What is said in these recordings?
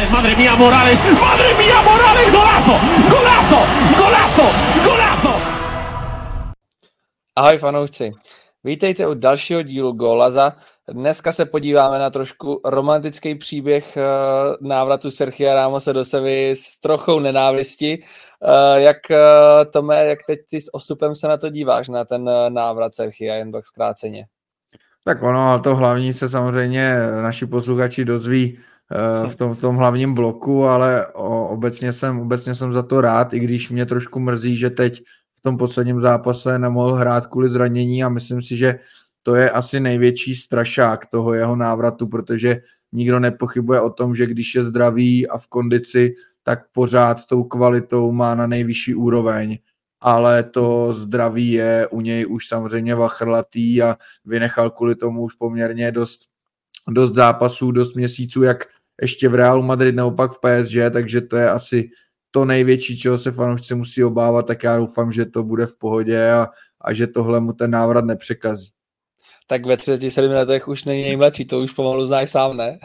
Morales, madre mía, Morales, madre mía, Morales, golazo, golazo, golazo, golazo. Ahoj fanoušci, vítejte u dalšího dílu Golaza. Dneska se podíváme na trošku romantický příběh návratu Sergia Ramose do Sevilly s trochou nenávisti. Tome, jak teď ty s osupem se na to díváš, na ten návrat Sergia, jen tak zkráceně? Tak ono, ale to hlavní se samozřejmě naši posluchači dozví v tom hlavním bloku, ale obecně jsem za to rád, i když mě trošku mrzí, že teď v tom posledním zápase nemohl hrát kvůli zranění a myslím si, že to je asi největší strašák toho jeho návratu, protože nikdo nepochybuje o tom, že když je zdravý a v kondici, tak pořád tou kvalitou má na nejvyšší úroveň. Ale to zdraví je u něj už samozřejmě vachrlatý a vynechal kvůli tomu už poměrně dost zápasů, dost měsíců, jak ještě v Realu Madrid, naopak v PSG, takže to je asi to největší, čeho se fanoušci musí obávat, tak já doufám, že to bude v pohodě a že tohle mu ten návrat nepřekazí. Tak ve 37 letech už není nejmladší, to už pomalu znáš sám, ne?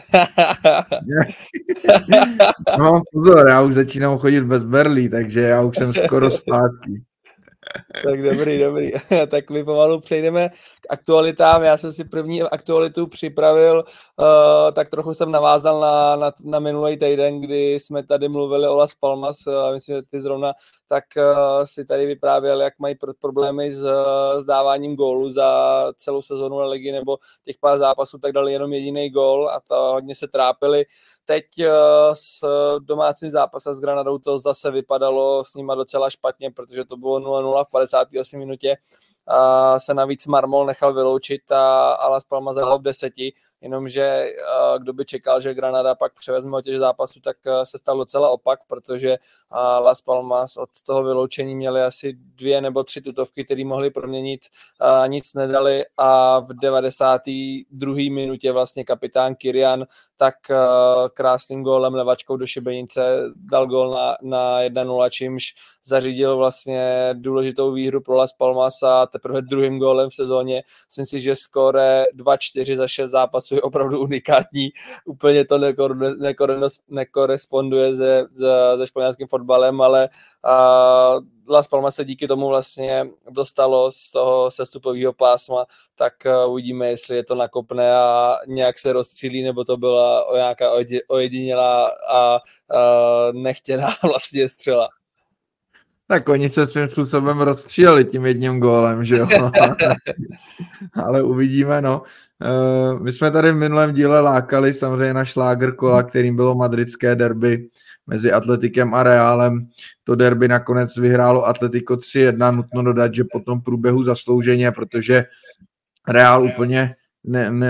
No pozor, já už začínám chodit bez berlí, takže já už jsem skoro zpátky. Tak dobrý. Tak my pomalu přejdeme k aktualitám. Já jsem si první aktualitu připravil, tak trochu jsem navázal na minulý týden, kdy jsme tady mluvili o Las Palmas. Myslím, že ty zrovna tak si tady vyprávěl, jak mají problémy s dáváním gólu za celou sezonu La Ligy, nebo těch pár zápasů, tak dali jenom jediný gól a to hodně se trápili. Teď s domácím zápasem s Granadou to zase vypadalo s nima docela špatně, protože to bylo 0-0 v 58 minutě. A se navíc Marmol nechal vyloučit a Las Palmas zahrál v 10, jenomže kdo by čekal, že Granada pak převezme otěž zápasu, tak se stal docela opak, protože Las Palmas od toho vyloučení měli asi 2 nebo 3 tutovky, které mohli proměnit, nic nedali a v 92. minutě vlastně kapitán Kyrian tak krásným gólem levačkou do šibenice dal gól na 1-0, čímž zařídil vlastně důležitou výhru pro Las Palmas a teprve druhým gólem v sezóně. Myslím si, že skóre 2-4 za 6 zápasů je opravdu unikátní. Úplně to nekoresponduje se španělským fotbalem, ale Las Palmas se díky tomu vlastně dostalo z toho sestupového pásma, tak uvidíme, jestli je to nakopne a nějak se rozstřílí, nebo to byla nějaká ojedinělá a nechtěná vlastně střela. Tak oni se svým způsobem rozstříleli tím jedním gólem, že jo? Ale uvidíme, no. My jsme tady v minulém díle lákali samozřejmě na šlágr kola, kterým bylo madridské derby mezi Atletikem a Reálem. To derby nakonec vyhrálo Atletico 3-1, nutno dodat, že po tom průběhu zaslouženě, protože Reál úplně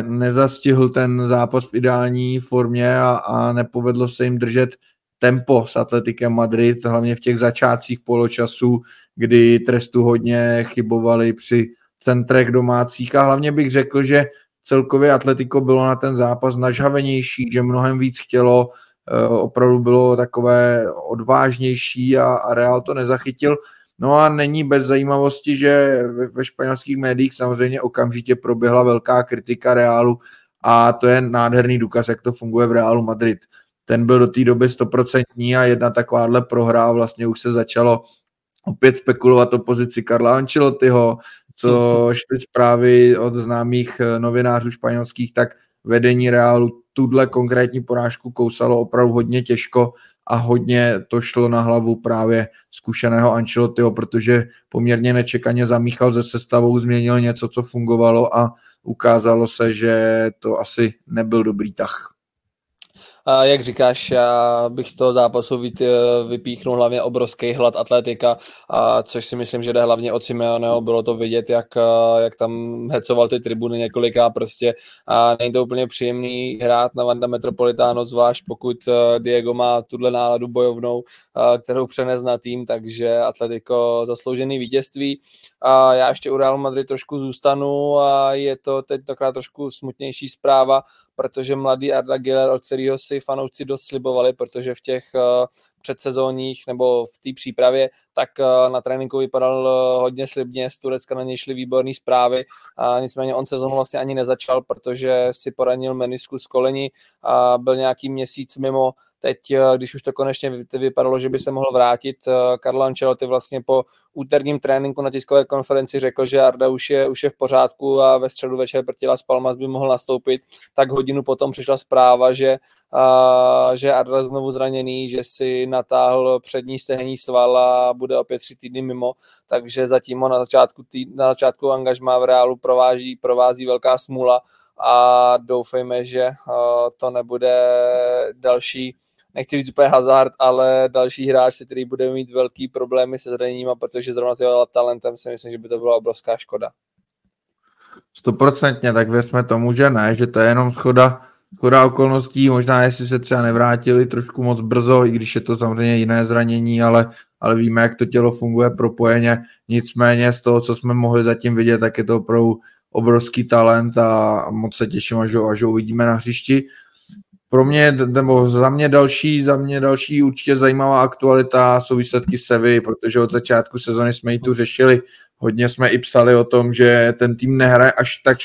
nezastihl ten zápas v ideální formě a nepovedlo se jim držet tempo s Atletikem Madrid, hlavně v těch začátcích poločasů, kdy trestu hodně chybovali při centrech domácích a hlavně bych řekl, že celkově Atletico bylo na ten zápas nažhavenější, že mnohem víc chtělo, opravdu bylo takové odvážnější a Real to nezachytil. No a není bez zajímavosti, že ve španělských médiích samozřejmě okamžitě proběhla velká kritika Realu a to je nádherný důkaz, jak to funguje v Realu Madrid. Ten byl do té doby 100% a jedna takováhle prohra vlastně už se začalo opět spekulovat o pozici Carla Ancelottiho, co šly zprávy od známých novinářů španělských, tak vedení Realu tuhle konkrétní porážku kousalo opravdu hodně těžko a hodně to šlo na hlavu právě zkušeného Ancelottiho, protože poměrně nečekaně zamíchal se sestavou, změnil něco, co fungovalo a ukázalo se, že to asi nebyl dobrý tah. A jak říkáš, já bych z toho zápasu vypíchnul hlavně obrovský hlad Atletika, což si myslím, že jde hlavně od Simeoneho, bylo to vidět, jak tam hecoval ty tribuny několikrát prostě a není to úplně příjemný hrát na Wanda Metropolitano, zvlášť pokud Diego má tuhle náladu bojovnou, kterou přenes na tým, takže Atletico zasloužený vítězství. A já ještě u Real Madrid trošku zůstanu a je to teď takrát trošku smutnější zpráva, protože mladý Arda Giller, od kterého si fanoušci dost slibovali, protože v těch předsezóních nebo v té přípravě, tak na tréninku vypadal hodně slibně, z Turecka na něj šly výborné zprávy, nicméně on sezonu vlastně ani nezačal, protože si poranil meniskus z koleni a byl nějaký měsíc mimo. Teď, když už to konečně vypadalo, že by se mohl vrátit, Carlo Ancelotti vlastně po úterním tréninku na tiskové konferenci řekl, že Arda už je v pořádku a ve středu večer proti Las Palmas by mohl nastoupit, tak hodinu potom přišla zpráva, že Arda znovu zraněný, že si natáhl přední stehenní sval a bude opět 3 týdny mimo, takže zatím ho na začátku angažmá v Reálu provází velká smůla a doufejme, že to nebude další, nechci říct úplně Hazard, ale další hráč, který bude mít velký problémy se zraněním, protože zrovna s jeho talentem si myslím, že by to byla obrovská škoda. 100%, tak věřme tomu, že ne, že to je jenom shoda okolností, možná jestli se třeba nevrátili trošku moc brzo, i když je to samozřejmě jiné zranění, ale víme, jak to tělo funguje propojeně, nicméně z toho, co jsme mohli zatím vidět, tak je to opravdu obrovský talent a moc se těším, až ho uvidíme na hřišti. Za mě další určitě zajímavá aktualita jsou výsledky Sevy, protože od začátku sezony jsme ji tu řešili. Hodně jsme i psali o tom, že ten tým nehraje až tak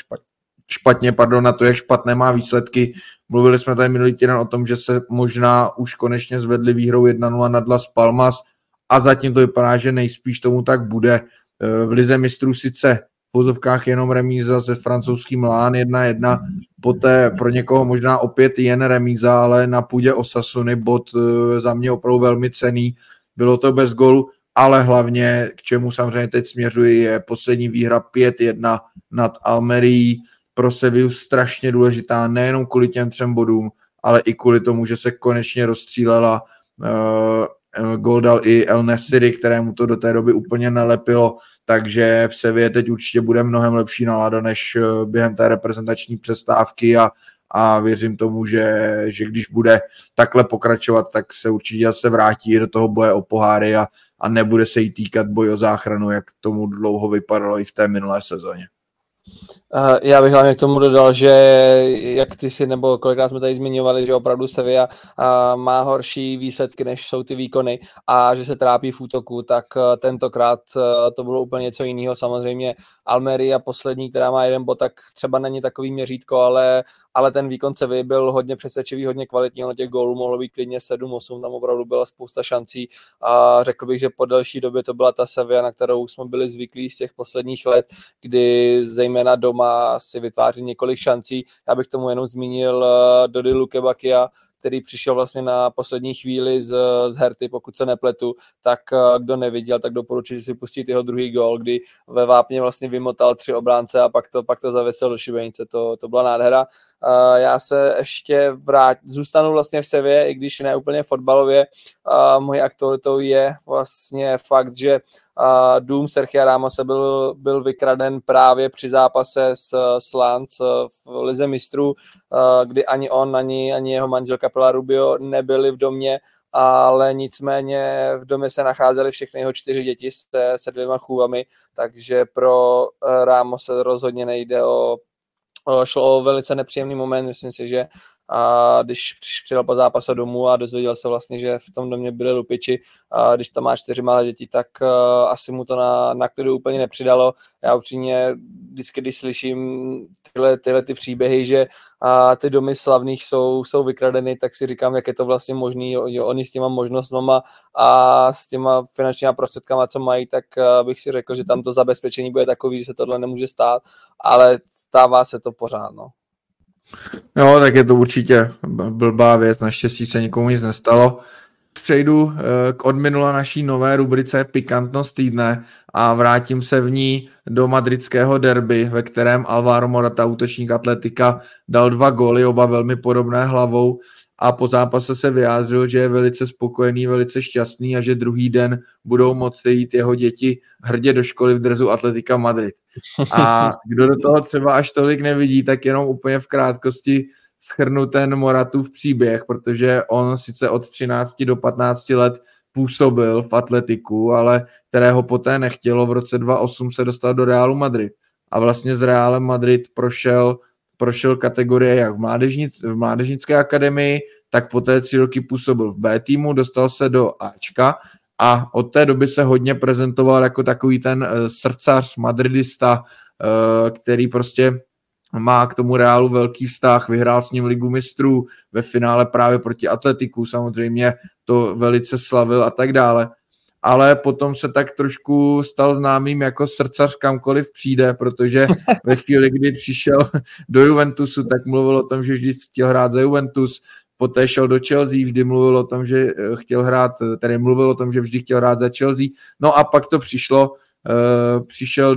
špatně, na to, jak špatné má výsledky. Mluvili jsme tady minulý týden o tom, že se možná už konečně zvedli výhrou 1-0 nad Las Palmas a zatím to vypadá, že nejspíš tomu tak bude. V Lize mistrů sice v pozovkách jenom remíza se francouzským Lán 1-1, poté pro někoho možná opět jen remíza, ale na půdě Osasuny bod za mě opravdu velmi cenný. Bylo to bez golu, ale hlavně, k čemu samozřejmě teď směřuji, je poslední výhra 5-1 nad Almerií. Pro Sevillu strašně důležitá, nejenom kvůli těm 3 bodům, ale i kvůli tomu, že se konečně rozstřílela. Gól dal i El Nesyri, kterému to do té doby úplně nalepilo, takže v Sevě teď určitě bude mnohem lepší nálada než během té reprezentační přestávky a věřím tomu, že když bude takhle pokračovat, tak se určitě zase vrátí do toho boje o poháry a nebude se jí týkat boj o záchranu, jak tomu dlouho vypadalo i v té minulé sezóně. Já bych hlavně k tomu dodal, že jak ty si, nebo kolikrát jsme tady zmiňovali, že opravdu Sevilla má horší výsledky, než jsou ty výkony a že se trápí v útoku, tak tentokrát to bylo úplně něco jiného. Samozřejmě Almeria poslední, která má 1 bod, tak třeba není takový měřítko, ale ten výkon Sevilla byl hodně přesvědčivý, hodně kvalitní, ono těch gólů mohlo být klidně 7-8, tam opravdu byla spousta šancí a řekl bych, že po delší době to byla ta Sevilla, na kterou jsme byli zvyklí z těch posledních let, kdy zejména doma si vytváří několik šancí. Já bych tomu jenom zmínil Dodi Lukebakia, který přišel vlastně na poslední chvíli z Herty, pokud se nepletu, tak kdo neviděl, tak doporučuji si pustit jeho druhý gól, kdy ve vápně vlastně vymotal 3 obránce a pak to zavěsil do šibenice. To byla nádhera. Já se ještě zůstanu vlastně v Sevě, i když ne úplně fotbalově. Mojí aktualitou je vlastně fakt, že dům Sergia Ramose byl vykraden právě při zápase s Lens v Lize mistrů, kdy ani on, ani jeho manželka Pilar Rubio nebyli v domě, ale nicméně v domě se nacházely všechny jeho 4 děti se 2 chůvami, takže pro Ramose rozhodně nejde šlo o velice nepříjemný moment, myslím si, že a když přijel po zápasu domů a dozvěděl se vlastně, že v tom domě byly lupiči, a když tam má 4 malé děti, tak asi mu to na klidu úplně nepřidalo. Já upřímně vždycky, když slyším tyhle ty příběhy, že ty domy slavných jsou vykradeny, tak si říkám, jak je to vlastně možný. Oni s těma možnostma a s těma finančníma prostředkama, co mají, tak bych si řekl, že tam to zabezpečení bude takový, že se tohle nemůže stát, ale stává se to pořád, no. No, tak je to určitě blbá věc, naštěstí se nikomu nic nestalo. Přejdu k odminula naší nové rubrice Pikantnost týdne a vrátím se v ní do madridského derby, ve kterém Alvaro Morata, útočník Atletika, dal 2 góly, oba velmi podobné hlavou a po zápase se vyjádřil, že je velice spokojený, velice šťastný a že druhý den budou moci jít jeho děti hrdě do školy v dresu Atletika Madrid. A kdo do toho třeba až tolik nevidí, tak jenom úplně v krátkosti shrnu ten Moratův příběh, protože on sice od 13 do 15 let působil v Atletiku, ale kterého poté nechtělo, v roce 2008 se dostal do Realu Madrid. A vlastně z Realem Madrid prošel kategorie jak v mládežnické akademii, tak poté 3 roky působil v B týmu, dostal se do Ačka a od té doby se hodně prezentoval jako takový ten srdcař, madridista, který prostě má k tomu Reálu velký vztah, vyhrál s ním Ligu mistrů, ve finále právě proti Atletiku, samozřejmě to velice slavil a tak dále. Ale potom se tak trošku stal známým jako srdcař kamkoliv přijde, protože ve chvíli, kdy přišel do Juventusu, tak mluvil o tom, že vždy chtěl hrát za Juventus, poté šel do Chelsea, vždy mluvil o tom, že chtěl hrát, tedy mluvil o tom, že vždy chtěl hrát za Chelsea, no a pak to přišlo, přišel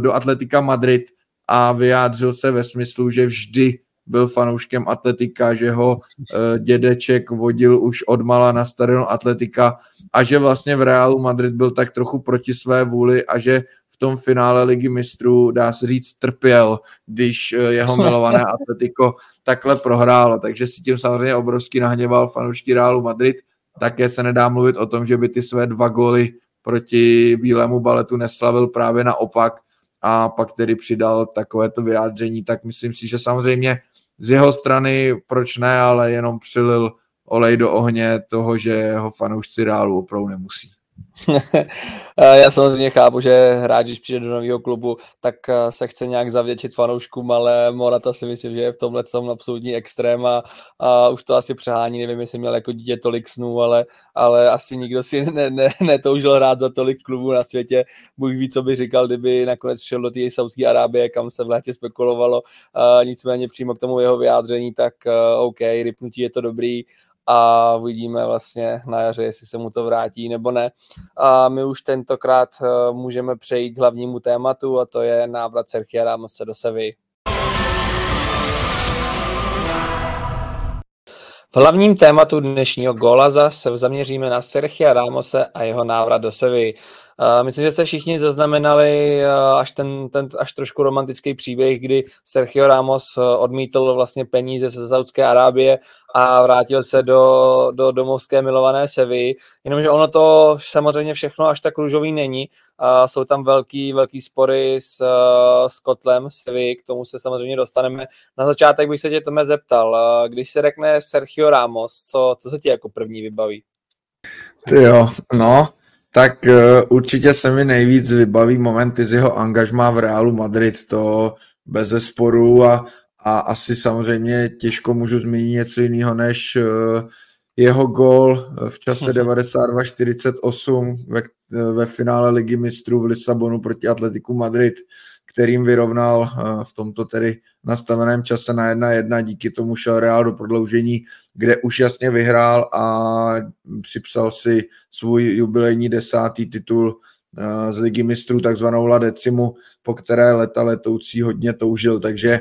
do Atletica Madrid a vyjádřil se ve smyslu, že vždy byl fanouškem Atletika, že ho dědeček vodil už odmala na stadion Atletika a že vlastně v Realu Madrid byl tak trochu proti své vůli a že v tom finále Ligy mistrů, dá se říct, trpěl, když jeho milované Atletico takhle prohrálo. Takže si tím samozřejmě obrovsky nahněval fanoušky Realu Madrid. Také se nedá mluvit o tom, že by ty své 2 góly proti Bílému Baletu neslavil, právě naopak, a pak tedy přidal takovéto vyjádření, tak myslím si, že samozřejmě z jeho strany, proč ne, ale jenom přilil olej do ohně toho, že jeho fanoušci Reálu opravdu nemusí. Já samozřejmě chápu, že hráč, když přijde do nového klubu, tak se chce nějak zavděčit fanouškům, ale Morata si myslím, že je v tomhle tom absolutní extrém a už to asi přehání, nevím, jestli měl jako dítě tolik snů, ale asi nikdo si netoužil hrát za tolik klubů na světě. Bůh ví, co by říkal, kdyby nakonec šel do té Saudské Arábie, kam se v létě spekulovalo, nicméně přímo k tomu jeho vyjádření, tak OK, rypnutí je to dobrý, a uvidíme vlastně na jaře, jestli se mu to vrátí nebo ne. A my už tentokrát můžeme přejít k hlavnímu tématu a to je návrat Sergia Ramose do Sevilly. V hlavním tématu dnešního Golaza se zaměříme na Sergia Ramose a jeho návrat do Sevilly. Myslím, že se všichni zaznamenali až trošku romantický příběh, kdy Sergio Ramos odmítl vlastně peníze ze Saudské Arábie a vrátil se do domovské milované Sevilly. Jenomže ono to samozřejmě všechno až tak růžový není. Jsou tam velký spory s kotlem Sevilly, k tomu se samozřejmě dostaneme. Na začátek bych se tě, Tome, zeptal, když se řekne Sergio Ramos, co se ti jako první vybaví? Tak určitě se mi nejvíc vybaví momenty z jeho angažmá v Realu Madrid, to bezesporu, a asi samozřejmě těžko můžu zmínit něco jiného než jeho gól v čase 92:48 ve finále Ligy mistrů v Lisabonu proti Atletiku Madrid, kterým vyrovnal v tomto tedy nastaveném čase na 1-1, díky tomu šel Real do prodloužení, kde už jasně vyhrál a připsal si svůj jubilejní 10. titul z Ligy mistrů, takzvanou La Decimu, po které leta letoucí hodně toužil, takže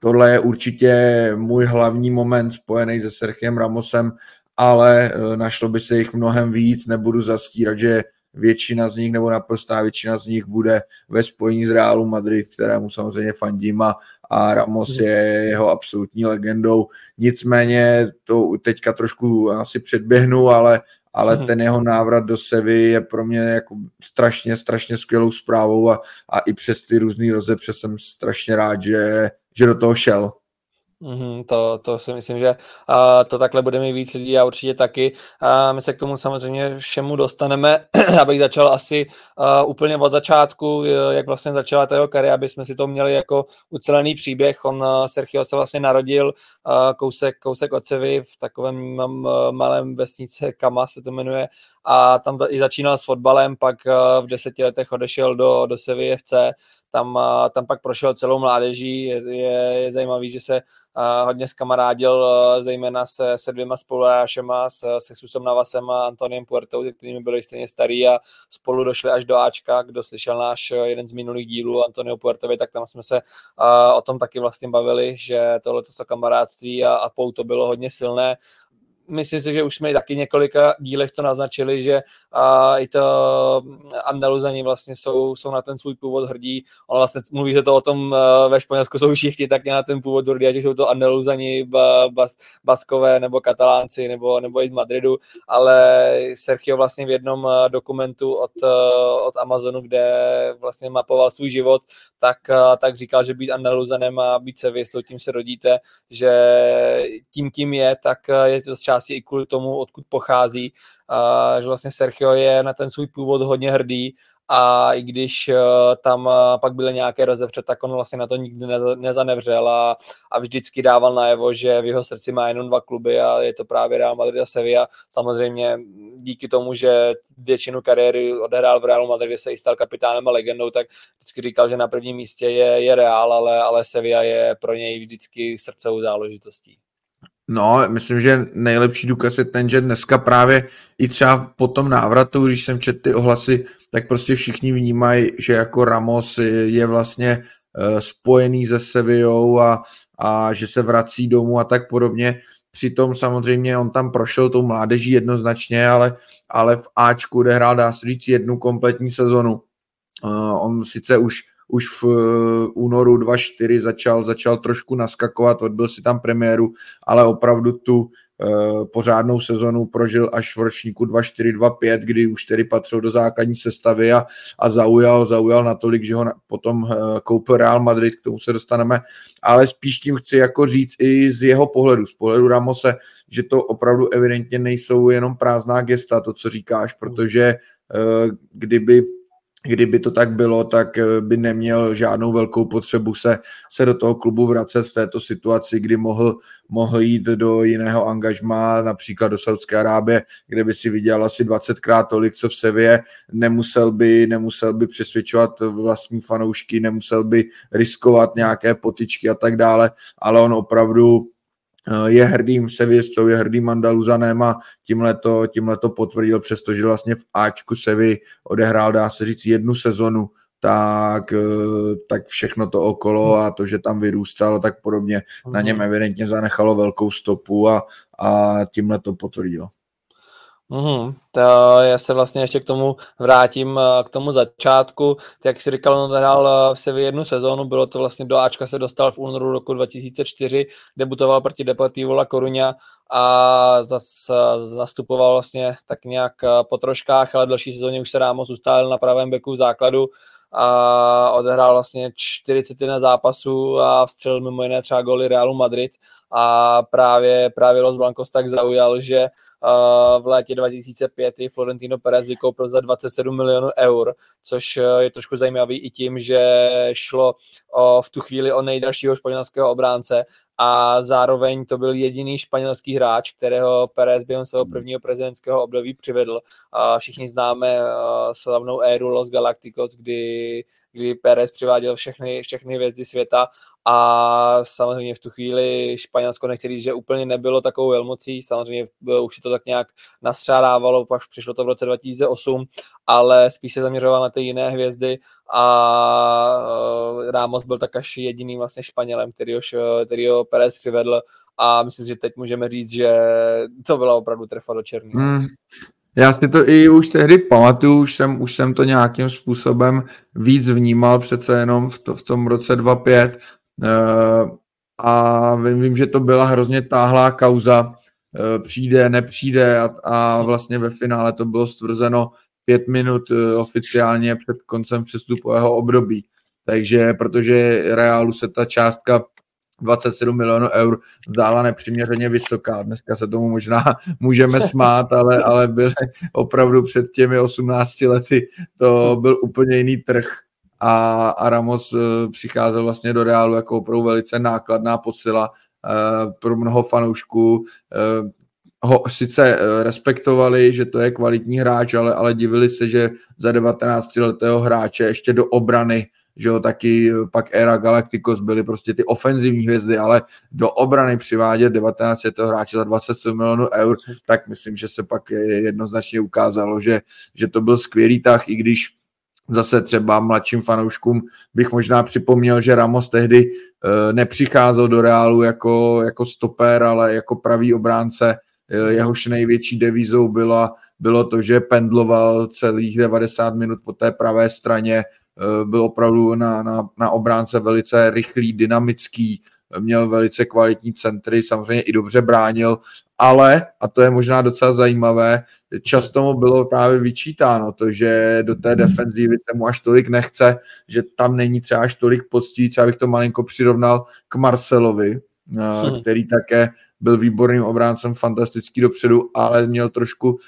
tohle je určitě můj hlavní moment spojený se Sergiem Ramosem, ale našlo by se jich mnohem víc, nebudu zastírat, že většina z nich, nebo naprostá většina z nich bude ve spojení s Realu Madrid, kterému samozřejmě fandím a Ramos je jeho absolutní legendou. Nicméně to teďka trošku asi předběhnu, ale ten jeho návrat do Sevilly je pro mě jako strašně skvělou zprávou a i přes ty různý rozepře jsem strašně rád, že do toho šel. To si myslím, že to takhle bude mít víc lidí a určitě taky. My se k tomu samozřejmě všemu dostaneme, abych začal asi úplně od začátku, jak vlastně začala ta jeho kariéra, aby jsme si to měli jako ucelený příběh. Sergio se vlastně narodil kousek od Sevilly v takovém malém vesnice, Kama se to jmenuje, a tam i začínal s fotbalem, pak v 10 letech odešel do Sevilly FC, tam pak prošel celou mládeží. Je zajímavý, že se hodně skamarádil, zejména se 2 spoluhráčema, se Jesusem Navasem a Antoniem Puertou, se kterými byli stejně starý a spolu došli až do Ačka. Kdo slyšel náš jeden z minulých dílů Antonio Puertovi, tak tam jsme se o tom taky vlastně bavili, že tohleto kamarádství a pouto bylo hodně silné. myslím si, že už jsme i taky několika dílech to naznačili, že i to Andaluzani vlastně jsou na ten svůj původ hrdí. On vlastně mluví se to o tom, ve Španělsku jsou všichni tak nějak na ten původ hrdí, ať jsou to Andaluzani, Baskové nebo Katalánci nebo i z Madridu, ale Sergio vlastně v jednom dokumentu od Amazonu, kde vlastně mapoval svůj život, tak říkal, že být Andaluzanem a být Sevistou, tím se rodíte, že tím je, tak je to z části i kvůli tomu, odkud pochází, že vlastně Sergio je na ten svůj původ hodně hrdý a i když tam pak byly nějaké rozevře, tak on vlastně na to nikdy nezanevřel a vždycky dával najevo, že v jeho srdci má jenom dva kluby a je to právě Real Madrid a Sevilla. Samozřejmě díky tomu, že většinu kariéry odehrál v Realu Madrid, kde se i stal kapitánem a legendou, tak vždycky říkal, že na prvním místě je Real, ale Sevilla je pro něj vždycky srdcovou záležitostí. No, myslím, že nejlepší důkaz je ten, že dneska právě i třeba po tom návratu, když jsem četl ty ohlasy, tak prostě všichni vnímají, že jako Ramos je vlastně spojený se Sevillou a že se vrací domů a tak podobně. Přitom samozřejmě on tam prošel tou mládeží jednoznačně, ale v Ačku odehrál, dá se říct, jednu kompletní sezonu. On sice už v únoru 2004 začal trošku naskakovat, odbyl si tam premiéru, ale opravdu tu pořádnou sezonu prožil až v ročníku 2004-2005, kdy už tedy patřil do základní sestavy a zaujal natolik, že ho potom koupil Real Madrid, k tomu se dostaneme, ale spíš tím chci jako říct i z jeho pohledu, z pohledu Ramose, že to opravdu evidentně nejsou jenom prázdná gesta, to, co říkáš, protože kdyby to tak bylo, tak by neměl žádnou velkou potřebu se do toho klubu vracet v této situaci, kdy mohl jít do jiného angažmá, například do Saudské Arábie, kde by si vydělal asi 20krát tolik, co v Sevě, nemusel by přesvědčovat vlastní fanoušky, nemusel by riskovat nějaké potyčky a tak dále, ale on opravdu je hrdým Sevistou, je hrdým Andaluzanem a tímhle to potvrdil, přestože vlastně v Ačku Sevy odehrál, dá se říct, jednu sezonu, tak všechno to okolo a to, že tam vyrůstal a tak podobně, na něm evidentně zanechalo velkou stopu a tímhle to potvrdil. Já se vlastně ještě k tomu vrátím, k tomu začátku. Jak si říkal, on hrál v Sevě jednu sezónu, bylo to vlastně do Ačka se dostal v únoru roku 2004, debutoval proti Deportivu La Coruña a zastupoval vlastně tak nějak po troškách, ale v další sezóně už se Ramos ustálil na pravém beku v základu a odehrál vlastně 41 zápasů a vstřelil mimo jiné třeba góly Realu Madrid a právě Los Blancos tak zaujal, že v létě 2005 i Florentino Pérez vykoupil za 27 milionů eur, což je trošku zajímavý i tím, že šlo v tu chvíli o nejdražšího španělského obránce a zároveň to byl jediný španělský hráč, kterého Pérez během svého prvního prezidentského období přivedl. Všichni známe slavnou éru Los Galacticos, kdy Pérez přiváděl všechny hvězdy světa a samozřejmě v tu chvíli Španělsko, nechci říct, že úplně nebylo takovou velmocí, samozřejmě už se to tak nějak nastřádávalo, pak přišlo to v roce 2008, ale spíš se zaměřoval na ty jiné hvězdy a Ramos byl tak až jediným vlastně Španělem, kterýho Pérez přivedl a myslím, že teď můžeme říct, že to byla opravdu trefa do černých. Já si to i už tehdy pamatuju, už jsem to nějakým způsobem víc vnímal přece jenom v tom roce 2005 a vím, že to byla hrozně táhlá kauza, přijde, nepřijde a vlastně ve finále to bylo stvrzeno 5 minut oficiálně před koncem přestupového období, takže protože Realu se ta částka 27 milionů eur zdála nepřiměřeně vysoká. Dneska se tomu možná můžeme smát, ale byly opravdu před těmi 18 lety, to byl úplně jiný trh a Ramos přicházel vlastně do Realu jako opravdu velice nákladná posila pro mnoho fanoušků. Ho sice respektovali, že to je kvalitní hráč, ale divili se, že za 19letého hráče ještě do obrany, že jo, taky pak éra Galacticos byly prostě ty ofenzivní hvězdy, ale do obrany přivádět 19letého hráče za 27 milionů eur, tak myslím, že se pak jednoznačně ukázalo, že to byl skvělý tah, i když zase třeba mladším fanouškům bych možná připomněl, že Ramos tehdy nepřicházel do Realu jako stopér, ale jako pravý obránce, jehož největší devizou bylo to, že pendloval celých 90 minut po té pravé straně, byl opravdu na obránce velice rychlý, dynamický, měl velice kvalitní centry, samozřejmě i dobře bránil, ale, a to je možná docela zajímavé, často mu bylo právě vyčítáno to, že do té defenzívy se mu až tolik nechce, že tam není třeba až tolik poctivý, třeba bych to malinko přirovnal k Marcelovi, který také byl výborným obráncem, fantastický dopředu, ale měl trošku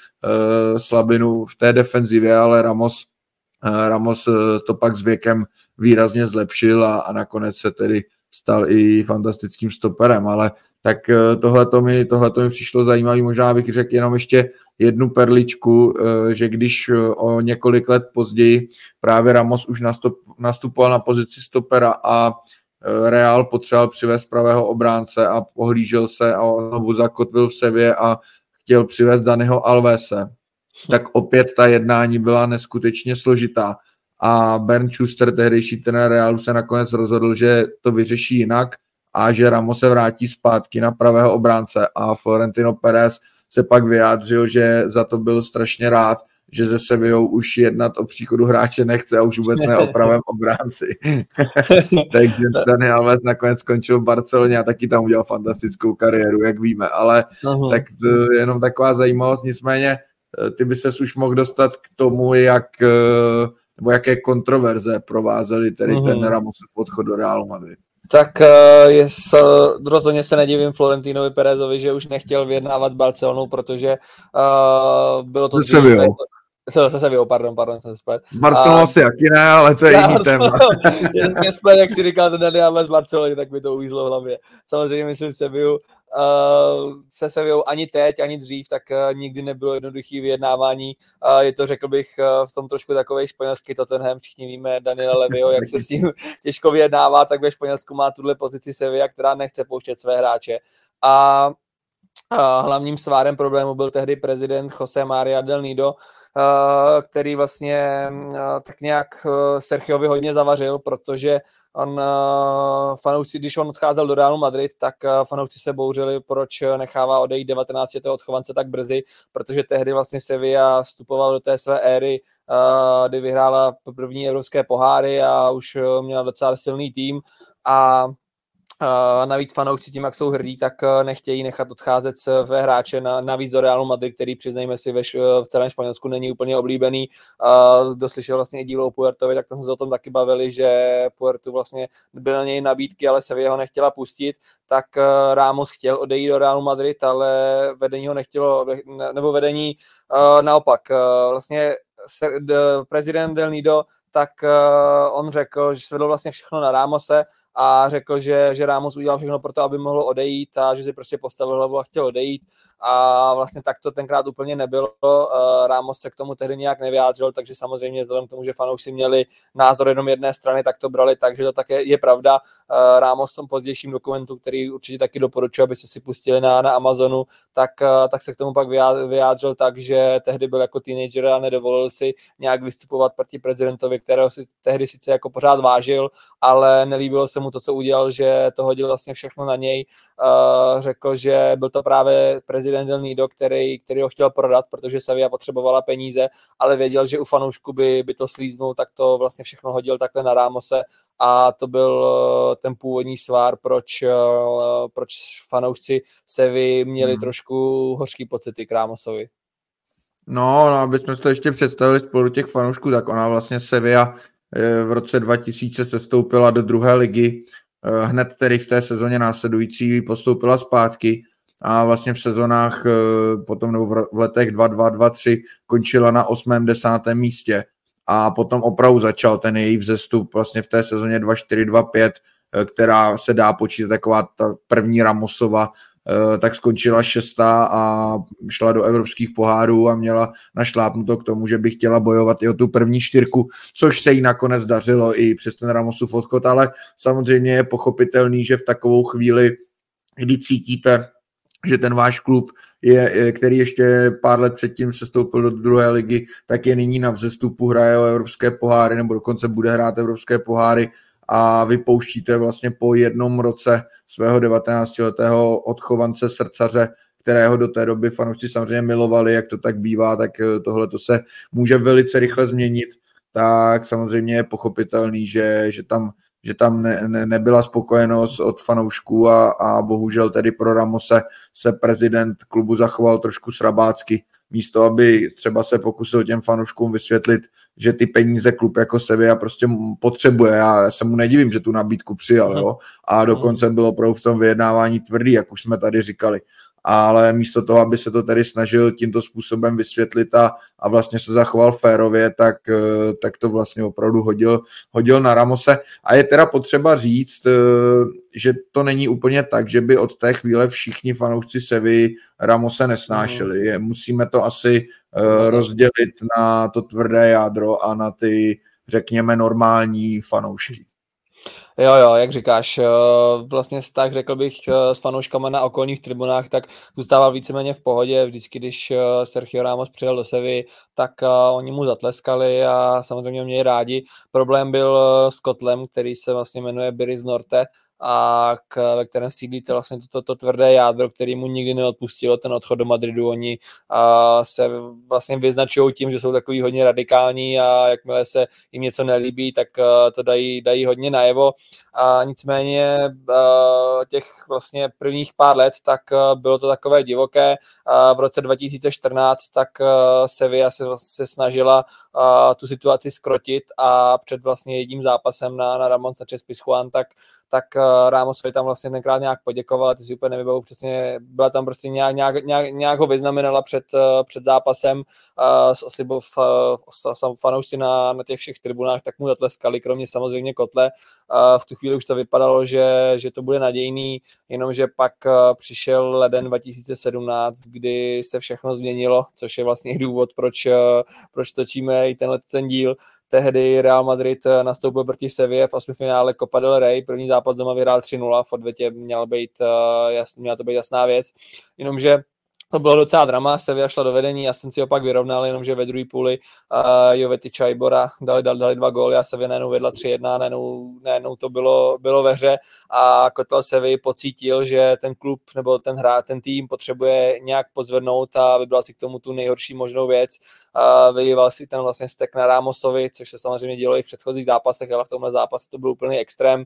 slabinu v té defenzivě, ale Ramos to pak s věkem výrazně zlepšil a nakonec se tedy stal i fantastickým stoperem, ale tak tohle mi přišlo zajímavý, možná bych řekl jenom ještě jednu perličku, že když o několik let později právě Ramos už nastupoval na pozici stopera a Real potřeboval přivést pravého obránce a pohlížel se a znovu zakotvil v Sevě a chtěl přivést Daniho Alvese, tak opět ta jednání byla neskutečně složitá. A Bernd Schuster, tehdejší trenér Realu, se nakonec rozhodl, že to vyřeší jinak a že Ramos se vrátí zpátky na pravého obránce. A Florentino Pérez se pak vyjádřil, že za to byl strašně rád, že se Sevillou už jednat o příchodu hráče nechce a už vůbec ne o pravém obránci. Takže Daniel Alves nakonec skončil v Barceloně a taky tam udělal fantastickou kariéru, jak víme. Ale tak jenom taková zajímavost. Nicméně ty by ses už mohl dostat k tomu, jaké kontroverze provázely tedy ten Ramosův odchod do Realu Madrid. Tak rozhodně se nedivím Florentinovi Pérezovi, že už nechtěl vyjednávat s Barcelonou, protože bylo to... Se Sevillou, pardon, jsem splet. Barcelona si jaký ne, ale to je jiný téma. Mě splet, jak si říkal ten Daniel Alves z Barcelony, tak mi to uvízlo v hlavě. Samozřejmě myslím Sevillu. Se Sevillou ani teď, ani dřív, tak nikdy nebylo jednoduché vyjednávání. Je to, řekl bych, v tom trošku takovej španělský Tottenham, všichni víme Daniela Levyho, jak se s tím těžko vyjednává, tak ve Španělsku má tuhle pozici Sevilla, která nechce pouštět své hráče. A hlavním svárem problému byl tehdy prezident Jose Maria Del Nido, který vlastně tak nějak Sergiovi hodně zavařil, protože fanoušci, když on odcházel do Realu Madrid, tak fanoušci se bouřili, proč nechává odejít 19-letého odchovance tak brzy, protože tehdy vlastně Sevilla vstupoval do té své éry, kdy vyhrála první evropské poháry a už měla docela silný tým a navíc fanoušci tím, jak jsou hrdí, tak nechtějí nechat odcházet své hráče navíc do Realu Madrid, který, přiznejme si, v celém Španělsku není úplně oblíbený. Doslyšel vlastně i dílo o Puertovi, tak tam jsme se o tom taky bavili, že Puertu vlastně byly na něj nabídky, ale Sevilla ho nechtěla pustit, tak Ramos chtěl odejít do Realu Madrid, ale vedení ho nechtělo, nebo vedení naopak. Vlastně prezident Del Nido, tak on řekl, že svedl vlastně všechno na Ramose, a řekl, že Ramos udělal všechno pro to, aby mohl odejít a že si prostě postavil hlavu a chtěl odejít a vlastně tak to tenkrát úplně nebylo. Ramos se k tomu tehdy nějak nevyjádřil, takže samozřejmě vzhledem k tomu, že fanoušci měli názor jenom jedné strany, tak to brali, takže to také je pravda. Ramos v tom pozdějším dokumentu, který určitě taky doporučuji, abyste si pustili na Amazonu, tak se k tomu pak vyjádřil tak, že tehdy byl jako teenager a nedovolil si nějak vystupovat proti prezidentovi, kterého si tehdy sice jako pořád vážil, ale nelíbilo se mu to, co udělal, že to hodil vlastně všechno na něj. Řekl, že byl to právě prezident Del Nido, který ho chtěl prodat, protože Sevilla potřebovala peníze, ale věděl, že u fanoušku by to slíznul, tak to vlastně všechno hodil takhle na Ramose a to byl ten původní svár, proč fanoušci Sevilla měli trošku hořký pocity k Ramosovi. No, abychom si to ještě představili spolu těch fanoušků, tak ona vlastně Sevilla v roce 2000 se vstoupila do druhé ligy, hned tedy v té sezóně následující postoupila zpátky a vlastně v sezónách potom nebo v letech 2-2, 2-3 končila na 8. 10. místě a potom opravdu začal ten její vzestup vlastně v té sezóně 2-4, 2-5, která se dá počítat taková ta první Ramosova, tak skončila 6. a šla do evropských pohárů a měla našlápnuto k tomu, že by chtěla bojovat i o tu první 4, což se jí nakonec dařilo i přes ten Ramosův odchod, ale samozřejmě je pochopitelný, že v takovou chvíli, kdy cítíte, že ten váš klub, který ještě pár let předtím sestoupil do druhé ligy, tak je nyní na vzestupu, hraje o evropské poháry nebo dokonce bude hrát evropské poháry, a vypouštíte vlastně po jednom roce svého 19-letého odchovance srdcaře, kterého do té doby fanoušci samozřejmě milovali, jak to tak bývá, tak tohle to se může velice rychle změnit, tak samozřejmě je pochopitelný, že tam nebyla spokojenost od fanoušků a bohužel tedy pro Ramose se prezident klubu zachoval trošku srabácky. Místo, aby třeba se pokusil těm fanouškům vysvětlit, že ty peníze klub jako Sevilla prostě potřebuje. Já se mu nedivím, že tu nabídku přijal, jo? A dokonce bylo opravdu v tom vyjednávání tvrdý, jak už jsme tady říkali. Ale místo toho, aby se to tady snažil tímto způsobem vysvětlit a vlastně se zachoval férově, tak to vlastně opravdu hodil na Ramose. A je teda potřeba říct, že to není úplně tak, že by od té chvíle všichni fanoušci Sevilly Ramose nesnášeli. Musíme to asi rozdělit na to tvrdé jádro a na ty, řekněme, normální fanoušky. Jo, jak říkáš, vlastně vztah, řekl bych, s fanouškama na okolních tribunách, tak zůstával víceméně v pohodě. Vždycky, když Sergio Ramos přijel do Sevilly, tak oni mu zatleskali a samozřejmě měli rádi. Problém byl s kotlem, který se vlastně jmenuje Biris Norte, a ve kterém sídlí vlastně toto tvrdé jádro, který mu nikdy neodpustilo ten odchod do Madridu. Oni se vlastně vyznačují tím, že jsou takový hodně radikální a jakmile se jim něco nelíbí, tak to dají hodně najevo. A nicméně těch vlastně prvních pár let, tak bylo to takové divoké. V roce 2014 tak Sevilla se snažila tu situaci zkrotit a před vlastně jedním zápasem na Ramon Sanchez Pizjuan, tak Ramosovi tam vlastně tenkrát nějak poděkoval, ty si úplně nevybavu přesně, byla tam prostě nějak ho vyznamenala před zápasem s oslibou fanoušci na těch všech tribunách, tak mu zatleskali, kromě samozřejmě kotle. V tu chvíli už to vypadalo, že to bude nadějný, jenomže pak přišel leden 2017, kdy se všechno změnilo, což je vlastně důvod, proč točíme i tenhle ten díl. Tehdy Real Madrid nastoupil proti Sevilla v osmifinále Copa del Rey. První zápas doma vyhrál 3-0, v odvětě měla to být jasná věc. Jenomže to bylo docela drama, Sevilla šla do vedení a jsem si opak vyrovnal, jenomže ve druhé půli Joveti Čajbora dali dva góly a Sevilla najednou vedla 3-1, najednou to bylo ve hře a kotel Sevilla pocítil, že ten klub nebo ten tým potřebuje nějak pozvednout a vybral si k tomu tu nejhorší možnou věc. Vyjíval si ten vlastně stek na Ramosovi, což se samozřejmě dělo i v předchozích zápasech, ale v tomhle zápase to byl úplný extrém.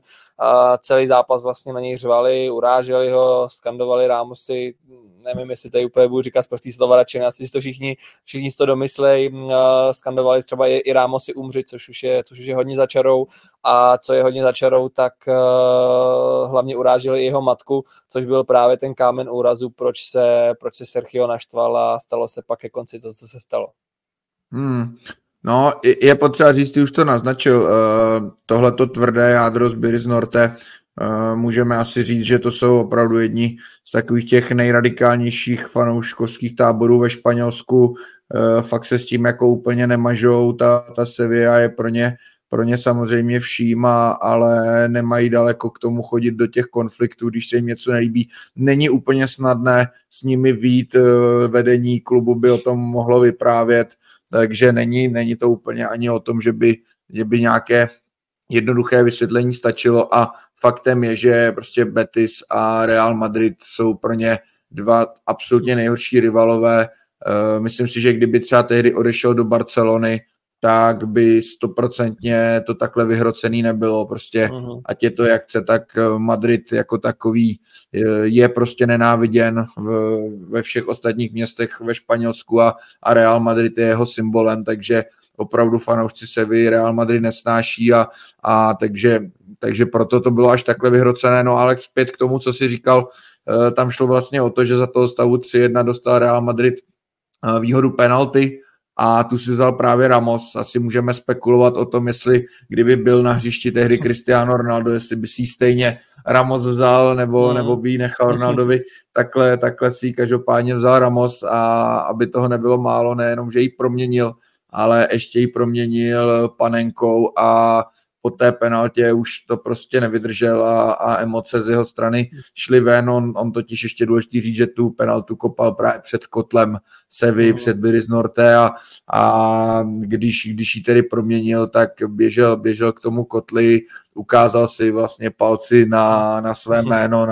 Celý zápas vlastně na něj řvali, uráželi ho, skandovali Ramosi, nevím, jestli tady úplně budu říkat zprostý slova, radši asi to všichni to domyslejí, skandovali třeba i Ramosi umřít, což už je hodně za čarou, a co je hodně za čarou, tak hlavně uráželi i jeho matku, což byl právě ten kámen úrazu, proč se Sergio naštval a stalo se pak ke konci to, co se stalo. No, je potřeba říct, ty už to naznačil, tohleto tvrdé jádro z Biris Norte, můžeme asi říct, že to jsou opravdu jedni z takových těch nejradikálnějších fanouškovských táborů ve Španělsku, fakt se s tím jako úplně nemažou, ta Sevilla je pro ně samozřejmě všímá, ale nemají daleko k tomu chodit do těch konfliktů, když se jim něco nelíbí. Není úplně snadné s nimi vyjít, vedení klubu by o tom mohlo vyprávět, takže není to úplně ani o tom, že by nějaké jednoduché vysvětlení stačilo a faktem je, že prostě Betis a Real Madrid jsou pro ně dva absolutně nejhorší rivalové. Myslím si, že kdyby třeba tehdy odešel do Barcelony, tak by 100% to takhle vyhrocený nebylo. Prostě ať je to jak chce, tak Madrid jako takový je prostě nenáviděn ve všech ostatních městech ve Španělsku a Real Madrid je jeho symbolem, takže opravdu fanoušci Sevilly Real Madrid nesnáší a takže proto to bylo až takhle vyhrocené. No ale zpět k tomu, co jsi říkal, tam šlo vlastně o to, že za toho stavu 3-1 dostal Real Madrid výhodu penalty a tu si vzal právě Ramos. Asi můžeme spekulovat o tom, jestli kdyby byl na hřišti tehdy Cristiano Ronaldo, jestli by si stejně Ramos vzal nebo by ji nechal Ronaldovi. Takhle si ji každopádně vzal Ramos a aby toho nebylo málo, nejenom, že ji proměnil, ale ještě ji proměnil panenkou a po té penaltě už to prostě nevydržel a emoce z jeho strany šly ven. On totiž ještě důležitý říct, že tu penaltu kopal právě před kotlem Sevilly, před Biris Norte a když ji tedy proměnil, tak běžel k tomu kotli, ukázal si vlastně palci na své jméno,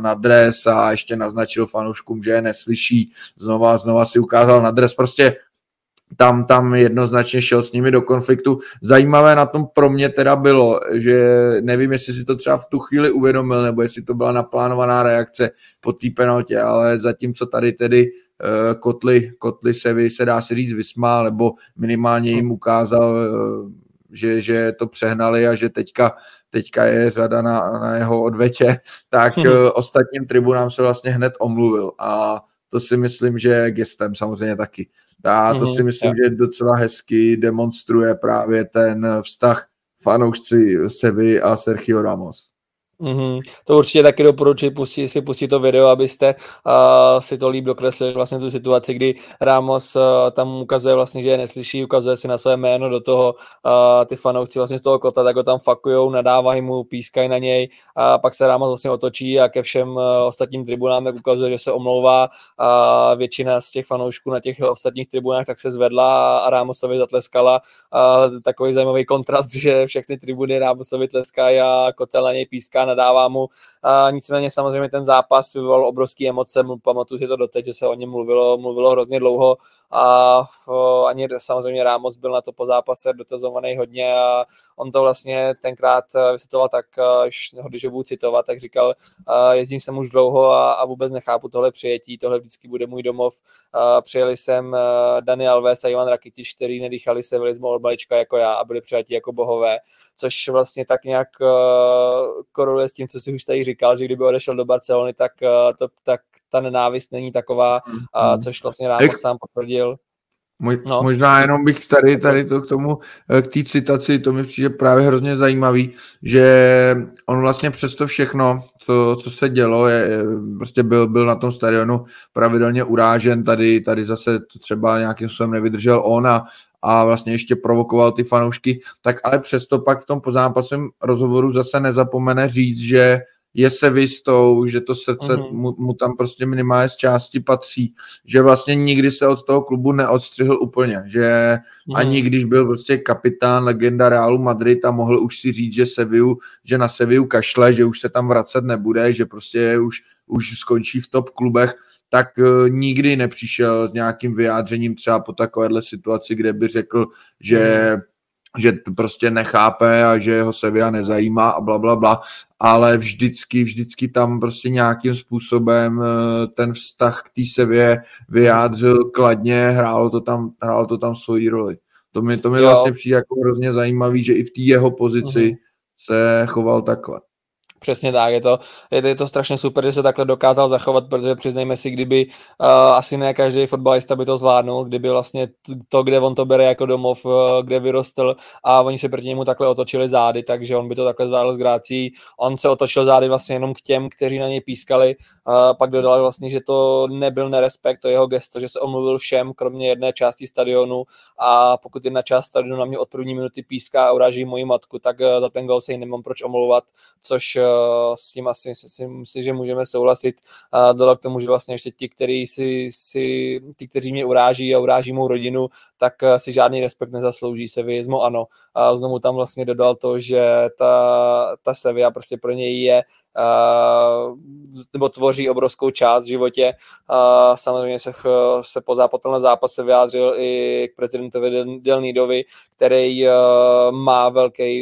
na dres a ještě naznačil fanouškům, že je neslyší. Znova si ukázal na dres. Prostě tam jednoznačně šel s nimi do konfliktu. Zajímavé na tom pro mě teda bylo, že nevím, jestli si to třeba v tu chvíli uvědomil, nebo jestli to byla naplánovaná reakce po té penaltě, ale zatímco tady tedy Kotli Sevy se dá si říct vysmál, nebo minimálně jim ukázal, že to přehnali a že teďka je řada na jeho odvetě, tak ostatním tribunám se vlastně hned omluvil a to si myslím, že gestem samozřejmě taky. A to si myslím, že docela hezky demonstruje právě ten vztah fanoušci Sevy a Sergio Ramos. To určitě taky doporučuji si pustit to video, abyste si to líp dokreslili vlastně tu situaci, kdy Ramos tam ukazuje vlastně, že je neslyší, ukazuje si na své jméno, do toho ty fanoušci vlastně z toho kota, tak ho tam fakujou, nadávají mu, pískají na něj a pak se Ramos vlastně otočí a ke všem ostatním tribunám tak ukazuje, že se omlouvá a většina z těch fanoušků na těch ostatních tribunách tak se zvedla a Ramosovi zatleskala. Takový zajímavý kontrast, že všechny tribuny Ramosovi tleskají a kotel na něj píská, nadává mu. Nicméně samozřejmě ten zápas vyvolal obrovský emoce, pamatuju si to doteď, že se o něm mluvilo hrozně dlouho a ani samozřejmě Ramos byl na to po zápase dotazovaný hodně a on to vlastně tenkrát vysvětloval tak, když ho budu citovat, tak říkal, jezdím sem už dlouho a vůbec nechápu tohle přijetí, tohle vždycky bude můj domov. Přijeli sem Daniel Alves a Ivan Rakitič, který nedýchali se velizmu od malička jako já a byli přijatí jako bohové, což vlastně tak nějak koroluje s tím, co si už tady říkal, že kdyby odešel do Barcelony, tak ta nenávist není taková, což vlastně Ramos sám potvrdil. Možná jenom bych tady to k té citaci, to mi přijde právě hrozně zajímavý, že on vlastně přes to všechno, co se dělo, prostě byl na tom stadionu pravidelně urážen, tady zase to třeba nějakým způsobem nevydržel on a vlastně ještě provokoval ty fanoušky, tak ale přesto pak v tom pozápasovém rozhovoru zase nezapomene říct, že je sevistou, že to srdce mu tam prostě minimálně z části patří, že vlastně nikdy se od toho klubu neodstřihl úplně, že ani když byl prostě kapitán, legenda Realu Madrid a mohl už si říct, že na Sevillu kašle, že už se tam vracet nebude, že prostě už skončí v top klubech, tak nikdy nepřišel s nějakým vyjádřením třeba po takovéhle situaci, kde by řekl, že prostě nechápe a že ho Sevilla nezajímá a blablabla, ale vždycky tam prostě nějakým způsobem ten vztah k té Sevě vyjádřil kladně, hrálo to tam svoji roli. To mi vlastně přijde jako hrozně zajímavý, že i v té jeho pozici se choval takhle. Přesně tak, je to strašně super, že se takhle dokázal zachovat, protože přiznejme si, kdyby asi ne každý fotbalista by to zvládnul, kdyby vlastně to, kde on to bere jako domov, kde vyrostl a oni se proti němu takhle otočili zády, takže on by to takhle zvládl s grácí. On se otočil zády vlastně jenom k těm, kteří na něj pískali, pak dodal vlastně, že to nebyl nerespekt, to jeho gesto, že se omluvil všem, kromě jedné části stadionu a pokud jedna část stadionu na mě od první minuty píská a uráží moji matku, tak za ten gol se jí nemám proč omlouvat, což s tím asi myslím, že můžeme souhlasit. Dodal k tomu, že vlastně ještě ti, kteří mě uráží a uráží mou rodinu, tak si žádný respekt nezaslouží. Sevillismo ano. A znovu tam vlastně dodal to, že ta Sevilla prostě pro něj je nebo tvoří obrovskou část v životě. Samozřejmě se po zápasovém zápase vyjádřil i k prezidentovi Del Nidovi, který má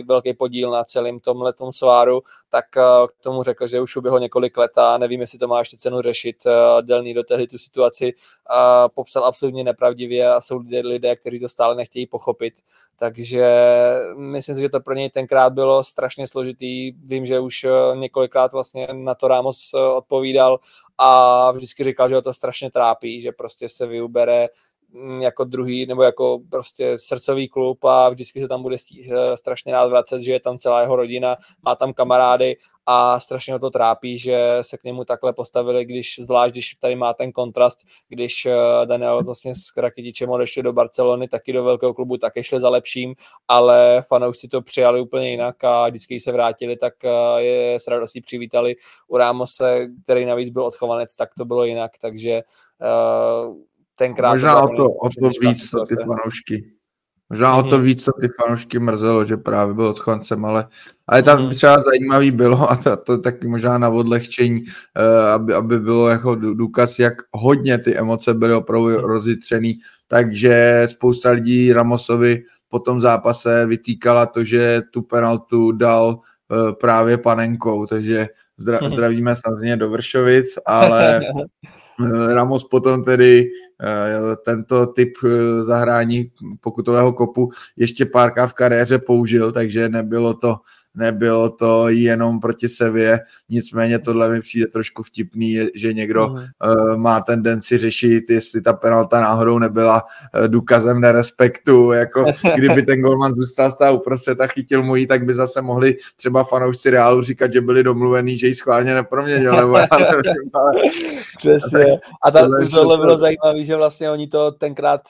velký podíl na celém tomhletom sváru, tak k tomu řekl, že už uběhlo několik let a nevím, jestli to má ještě cenu řešit. Del Nido tehdy tu situaci popsal absolutně nepravdivě a jsou lidé, kteří to stále nechtějí pochopit. Takže myslím si, že to pro něj tenkrát bylo strašně složitý. Vím, že už několikrát vlastně na to Ramos odpovídal a vždycky říkal, že ho to strašně trápí, že prostě se vyubere jako druhý nebo jako prostě srdcový klub a vždycky se tam bude strašně rád vracet, že je tam celá jeho rodina, má tam kamarády a strašně ho to trápí, že se k němu takhle postavili, zvlášť když tady má ten kontrast, když Daniel vlastně s Rakitičem odešel do Barcelony, taky do velkého klubu, taky šli za lepším, ale fanoušci to přijali úplně jinak a vždycky se vrátili, tak je s radostí přivítali. U Ramose, který navíc byl odchovanec, tak to bylo jinak, takže tenkrát možná o to víc ty fanoušky. Možná o to víc, co ty fanoušky mrzelo, že právě byl odchoncem, ale tam třeba zajímavý bylo, a to taky možná na odlehčení, aby bylo jako důkaz, jak hodně ty emoce byly opravdu rozjitřený, takže spousta lidí Ramosovi po tom zápase vytýkala to, že tu penaltu dal právě panenkou, takže zdravíme samozřejmě do Vršovic, ale Ramos potom tedy tento typ zahrání pokutového kopu ještě párkrát v kariéře použil, takže nebylo to jenom proti Sevě, nicméně tohle mi přijde trošku vtipný, že někdo má tendenci řešit, jestli ta penalta náhodou nebyla důkazem nerespektu, jako kdyby ten golman zůstal stál uprostřed a chytil mu ji, tak by zase mohli třeba fanoušci Reálu říkat, že byli domluvený, že ji schválně neproměnil, nebo já nevím, ale... Přesně. A tohle bylo zajímavé, že vlastně oni to tenkrát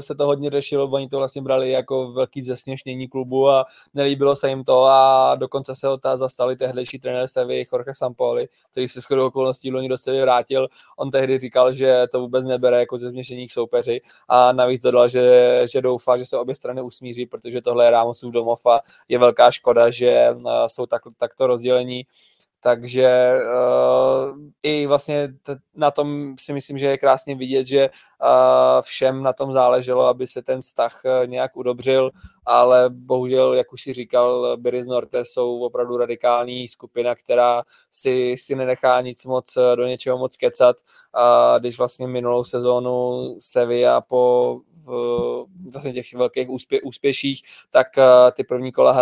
se to hodně řešilo, oni to vlastně brali jako velký zesměšnění klubu a nelíbilo se jim to a dokonce se ho zastali tehdejší trenér Sevy Jorge Sampaoli, který se shodou okolností loni do Sevy vrátil. On tehdy říkal, že to vůbec nebere jako ze změšení k soupeři a navíc dodal, že doufá, že se obě strany usmíří, protože tohle je Ramosův domov a je velká škoda, že jsou takto rozdělení. Takže i vlastně na tom si myslím, že je krásně vidět, že všem na tom záleželo, aby se ten vztah nějak udobřil, ale bohužel, jak už si říkal, Biris Norte jsou opravdu radikální skupina, která si nenechá nic moc do něčeho moc kecat. A když vlastně minulou sezónu Sevilla po těch velkých úspěších, tak ty první kola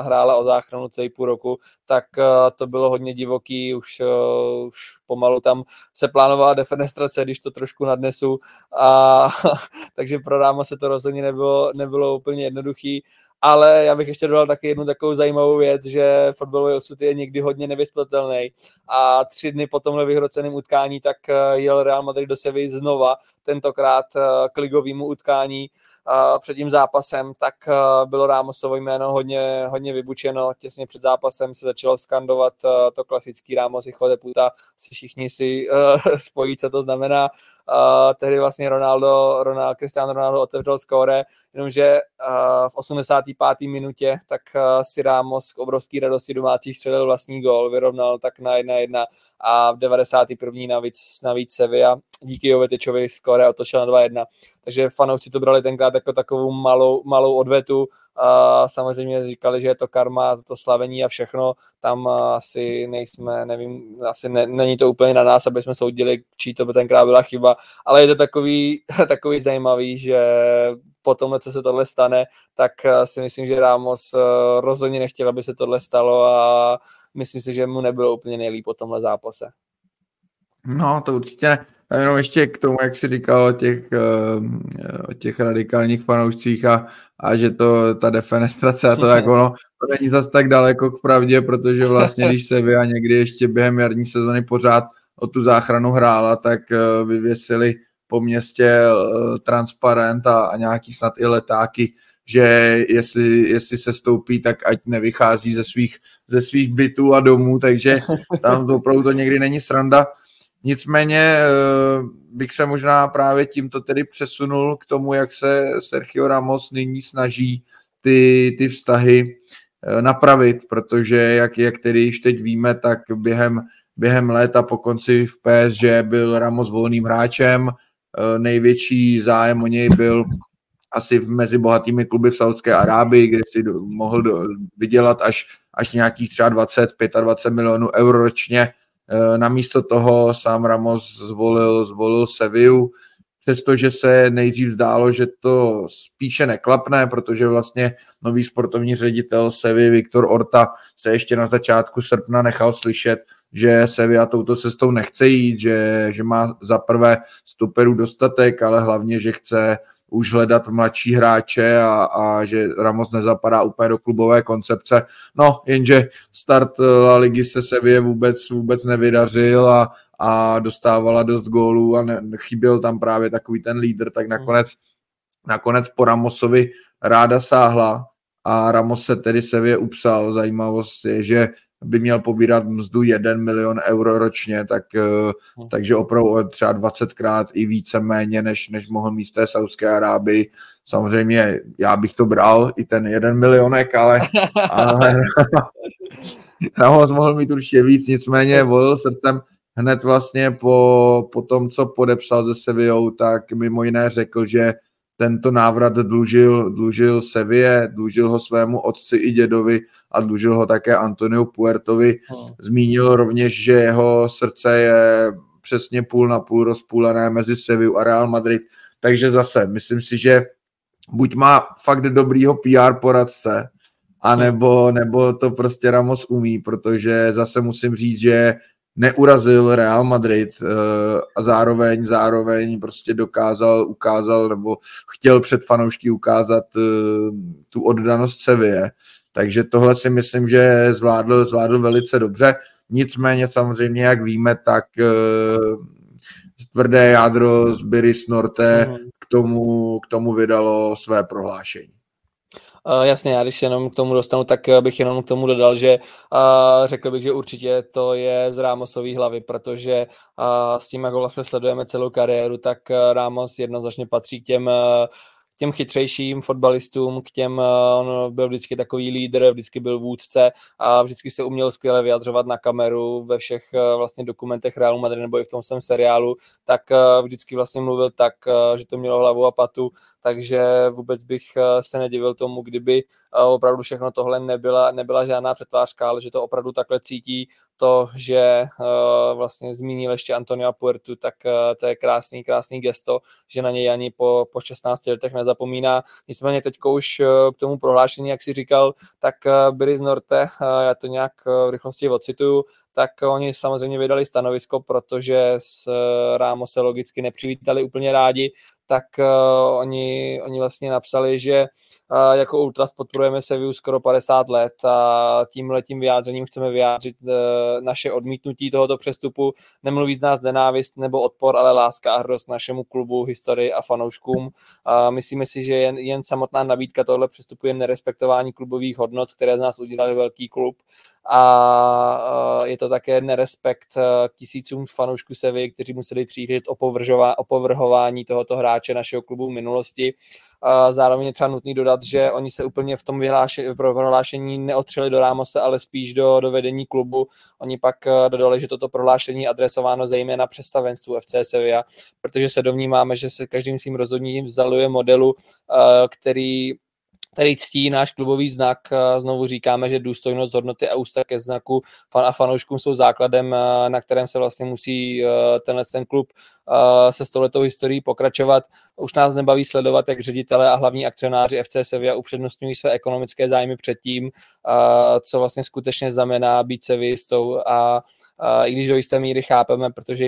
hrála o záchranu celý půl roku, tak to bylo hodně divoký, už pomalu tam se plánovala defenestrace, když to trošku nadnesu, a takže pro Ráma se to rozhodně nebylo úplně jednoduchý. Ale já bych ještě dodal taky jednu takovou zajímavou věc, že fotbalový osud je někdy hodně nevyspytatelný a 3 dny po tomhle vyhroceném utkání tak jel Real Madrid do Sevilly znova, tentokrát k ligovému utkání. Před tím zápasem, tak bylo Ramosovo jméno hodně vybučeno. Těsně před zápasem se začalo skandovat to klasický Ramos, hijo de puta, všichni si spojí, co to znamená. Tehdy vlastně Cristiano Ronaldo otevřel skóre, jenomže v 85. minutě tak si Ramos k obrovský radosti domácích střelil vlastní gól, vyrovnal tak na 1-1 a v 91. navíc Sevilla díky Jovetičovi skóre otočil na 2-1. Takže fanoušci to brali tenkrát jako takovou malou odvetu a samozřejmě říkali, že je to karma, to slavení a všechno. Tam asi nejsme, nevím, asi není to úplně na nás, aby jsme soudili, čí to by tenkrát byla chyba, ale je to takový zajímavý, že po tomhle, co se tohle stane, tak si myslím, že Ramos rozhodně nechtěl, aby se tohle stalo a myslím si, že mu nebylo úplně nejlíp po tomhle zápase. No, to určitě ne. A jenom ještě k tomu, jak jsi říkal o těch radikálních fanoušcích a že to ta defenestrace a to tak ono, to není zase tak daleko k pravdě, protože vlastně když Sevilla někdy ještě během jarní sezony pořád o tu záchranu hrála, tak vyvěsili po městě transparent a nějaký snad i letáky, že jestli se stoupí, tak ať nevychází ze svých bytů a domů, takže tam to opravdu to někdy není sranda. Nicméně bych se možná právě tímto tedy přesunul k tomu, jak se Sergio Ramos nyní snaží ty vztahy napravit, protože jak tedy již teď víme, tak během léta po konci v PSG byl Ramos volným hráčem, největší zájem o něj byl asi mezi bohatými kluby v Saudské Arábii, kde si mohl vydělat až nějakých třeba 20-25 milionů eur ročně. Namísto toho sám Ramos zvolil Sevillu, přestože se nejdřív zdálo, že to spíše neklapne, protože vlastně nový sportovní ředitel Sevilly Viktor Orta se ještě na začátku srpna nechal slyšet, že Sevilla touto cestou nechce jít, že má za prvé stoperů dostatek, ale hlavně, že chce už hledat mladší hráče a že Ramos nezapadá úplně do klubové koncepce. No, jenže start La Ligy se Sevilla vůbec nevydařil a dostávala dost gólů a chyběl tam právě takový ten lídr, tak nakonec po Ramosovi ráda sáhla a Ramos se tedy Sevilla upsal. Zajímavost je, že by měl pobírat mzdu 1 milion euro ročně, takže opravdu třeba 20krát i více méně, než mohl mít té Saudské Arábii. Samozřejmě já bych to bral, i ten 1 milionek, ale Ramos mohl mít určitě víc, nicméně volil srdcem. Hned vlastně po tom, co podepsal se Sevillou, tak mimo jiné řekl, že tento návrat dlužil Seville, dlužil ho svému otci i dědovi a dlužil ho také Antoniu Puertovi. Zmínil rovněž, že jeho srdce je přesně půl na půl rozpůlené mezi Sevillou a Real Madrid. Takže zase, myslím si, že buď má fakt dobrýho PR poradce, anebo to prostě Ramos umí, protože zase musím říct, že neurazil Real Madrid a zároveň prostě ukázal nebo chtěl před fanoušky ukázat tu oddanost Seville. Takže tohle si myslím, že zvládl velice dobře. Nicméně samozřejmě, jak víme, tak tvrdé jádro z Biris Norte k tomu vydalo své prohlášení. Jasně, já když jenom k tomu dostanu, tak bych jenom k tomu dodal, že řekl bych, že určitě to je z Ramosový hlavy, protože s tím, jak vlastně sledujeme celou kariéru, tak Ramos jednoznačně patří k těm chytřejším fotbalistům, on byl vždycky takový lídr, vždycky byl vůdce a vždycky se uměl skvěle vyjadřovat na kameru ve všech vlastně dokumentech Realu Madrid nebo i v tom svém seriálu, tak vždycky vlastně mluvil tak, že to mělo hlavu a patu, takže vůbec bych se nedivil tomu, kdyby opravdu všechno tohle nebyla žádná přetvářka, ale že to opravdu takhle cítí. To, že vlastně zmínil ještě Antonia Puertu, tak to je krásný gesto, že na něj ani po 16 letech nezapomíná. Nicméně teď už k tomu prohlášení, jak si říkal, tak Biris Norte, já to nějak v rychlosti ocituju, tak oni samozřejmě vydali stanovisko, protože s Ramos se logicky nepřivítali úplně rádi, tak oni vlastně napsali, že jako Ultras podporujeme Sevillu skoro 50 let a tímhletím vyjádřením chceme vyjádřit naše odmítnutí tohoto přestupu. Nemluví z nás nenávist nebo odpor, ale láska a hrdost našemu klubu, historii a fanouškům. Myslíme si, že jen samotná nabídka tohle přestupu je nerespektování klubových hodnot, které z nás udělali velký klub. A je to také nerespekt k tisícům fanoušků Sevilly, kteří museli přijít opovrhování tohoto hráče našeho klubu v minulosti. Zároveň je třeba nutný dodat, že oni se úplně v tom prohlášení neotřeli do Ramose, ale spíš do vedení klubu. Oni pak dodali, že toto prohlášení je adresováno zejména představenstvu FC Sevilla, protože se domníváme, že se každým svým rozhodnutím vzdaluje modelu, který ctí náš klubový znak. Znovu říkáme, že důstojnost, hodnoty a úcta ke znaku a fanouškům jsou základem, na kterém se vlastně musí ten klub se stoletou historií pokračovat. Už nás nebaví sledovat, jak ředitelé a hlavní akcionáři FC Sevilla upřednostňují své ekonomické zájmy před tím, co vlastně skutečně znamená být sevillistou, a i když do jisté míry chápeme, protože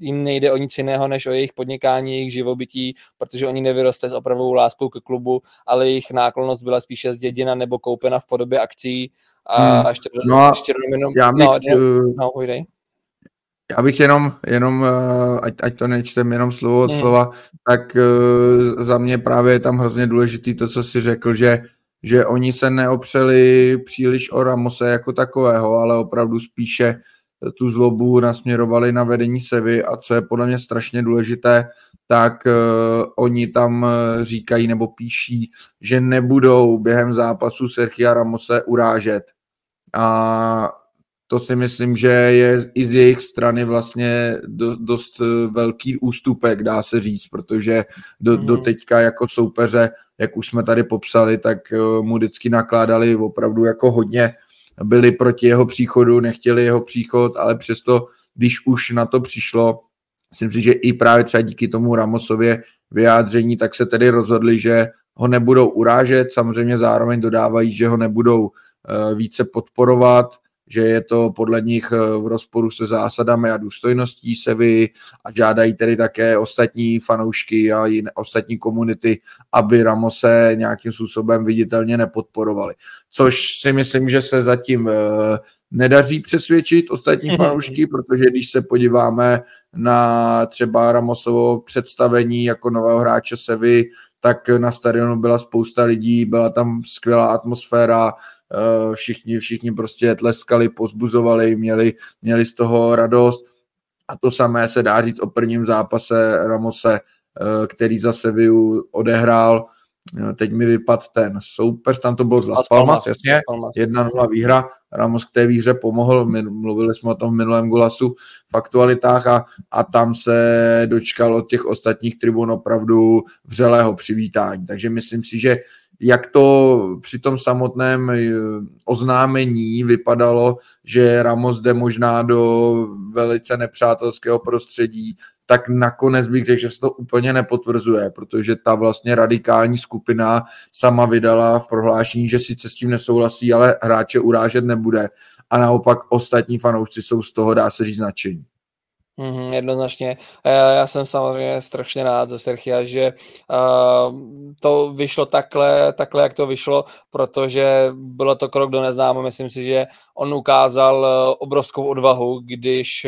jim nejde o nic jiného, než o jejich podnikání, jejich živobytí, protože oni nevyrostli s opravdovou láskou ke klubu, ale jejich náklonnost byla spíše zděděna nebo koupena v podobě akcí. A já bych jenom ať to nečtem jenom slovo od slova, tak za mě právě je tam hrozně důležitý to, co jsi řekl, že oni se neopřeli příliš o Ramose jako takového, ale opravdu spíše tu zlobu nasměrovali na vedení Sevilly, a co je podle mě strašně důležité, tak oni tam říkají nebo píší, že nebudou během zápasu Sergia Ramose urážet. A to si myslím, že je i z jejich strany vlastně dost velký ústupek, dá se říct, protože do teďka jako soupeře, jak už jsme tady popsali, tak mu vždycky nakládali opravdu jako hodně, byli proti jeho příchodu, nechtěli jeho příchod, ale přesto, když už na to přišlo, myslím si, že i právě třeba díky tomu Ramosově vyjádření, tak se tedy rozhodli, že ho nebudou urážet, samozřejmě zároveň dodávají, že ho nebudou více podporovat, že je to podle nich v rozporu se zásadami a důstojností Sevilly, a žádají tedy také ostatní fanoušky a ostatní komunity, aby Ramose nějakým způsobem viditelně nepodporovali. Což si myslím, že se zatím nedaří přesvědčit ostatní fanoušky, protože když se podíváme na třeba Ramosovo představení jako nového hráče Sevilly, tak na stadionu byla spousta lidí, byla tam skvělá atmosféra, všichni prostě tleskali, pozbuzovali, měli z toho radost. A to samé se dá říct o prvním zápase Ramose, který za Sevillu odehrál. Teď mi vypadl ten soupeř, tam to bylo z Las Palmas, jasně, 1-0 výhra. Ramos k té výhře pomohl, mluvili jsme o tom v minulém Golazu v aktualitách a tam se dočkal od těch ostatních tribun opravdu vřelého přivítání. Takže myslím si, že jak to při tom samotném oznámení vypadalo, že Ramos jde možná do velice nepřátelského prostředí, tak nakonec bych řekl, že se to úplně nepotvrzuje, protože ta vlastně radikální skupina sama vydala v prohlášení, že sice s tím nesouhlasí, ale hráče urážet nebude. A naopak ostatní fanoušci jsou z toho, dá se říct, nadšení. Jednoznačně. Já jsem samozřejmě strašně rád ze Sergia, že to vyšlo takhle, jak to vyšlo, protože bylo to krok do neznáma. Myslím si, že on ukázal obrovskou odvahu, když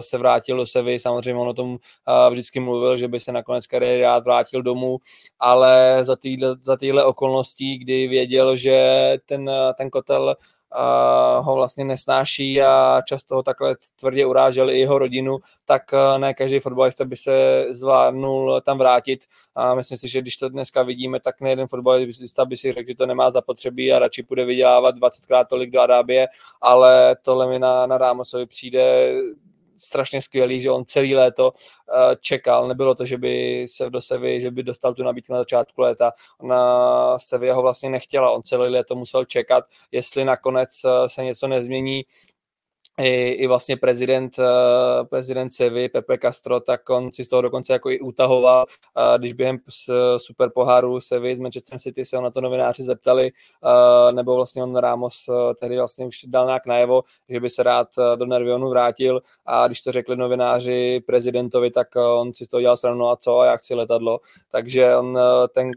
se vrátil do Sevilly. Samozřejmě on o tom vždycky mluvil, že by se nakonec kariéry rád vrátil domů, ale za týhle okolností, kdy věděl, že ten kotel ho vlastně nesnáší a často ho takhle tvrdě urážel i jeho rodinu, tak ne každý fotbalista by se zvládnul tam vrátit a myslím si, že když to dneska vidíme, tak nejeden fotbalista by si řekl, že to nemá zapotřebí a radši bude vydělávat 20krát tolik do Arábie, ale tohle mi na Ramosovi přijde strašně skvělý, že on celý léto čekal, nebylo to, že by se do Sevilly, že by dostal tu nabídku na začátku léta. Na Sevilla ho vlastně nechtěla, on celý léto musel čekat, jestli nakonec se něco nezmění. I vlastně prezident Sevilly, Pepe Castro, tak on si z toho dokonce jako i utahoval, když během superpoháru Sevilly s Manchester City se ho na to novináři zeptali, nebo vlastně on Ramos tehdy vlastně už dal nějak najevo, že by se rád do Nervionu vrátil a když to řekli novináři prezidentovi, tak on si z toho dělal srandu, a co, a já chci letadlo, takže on ten,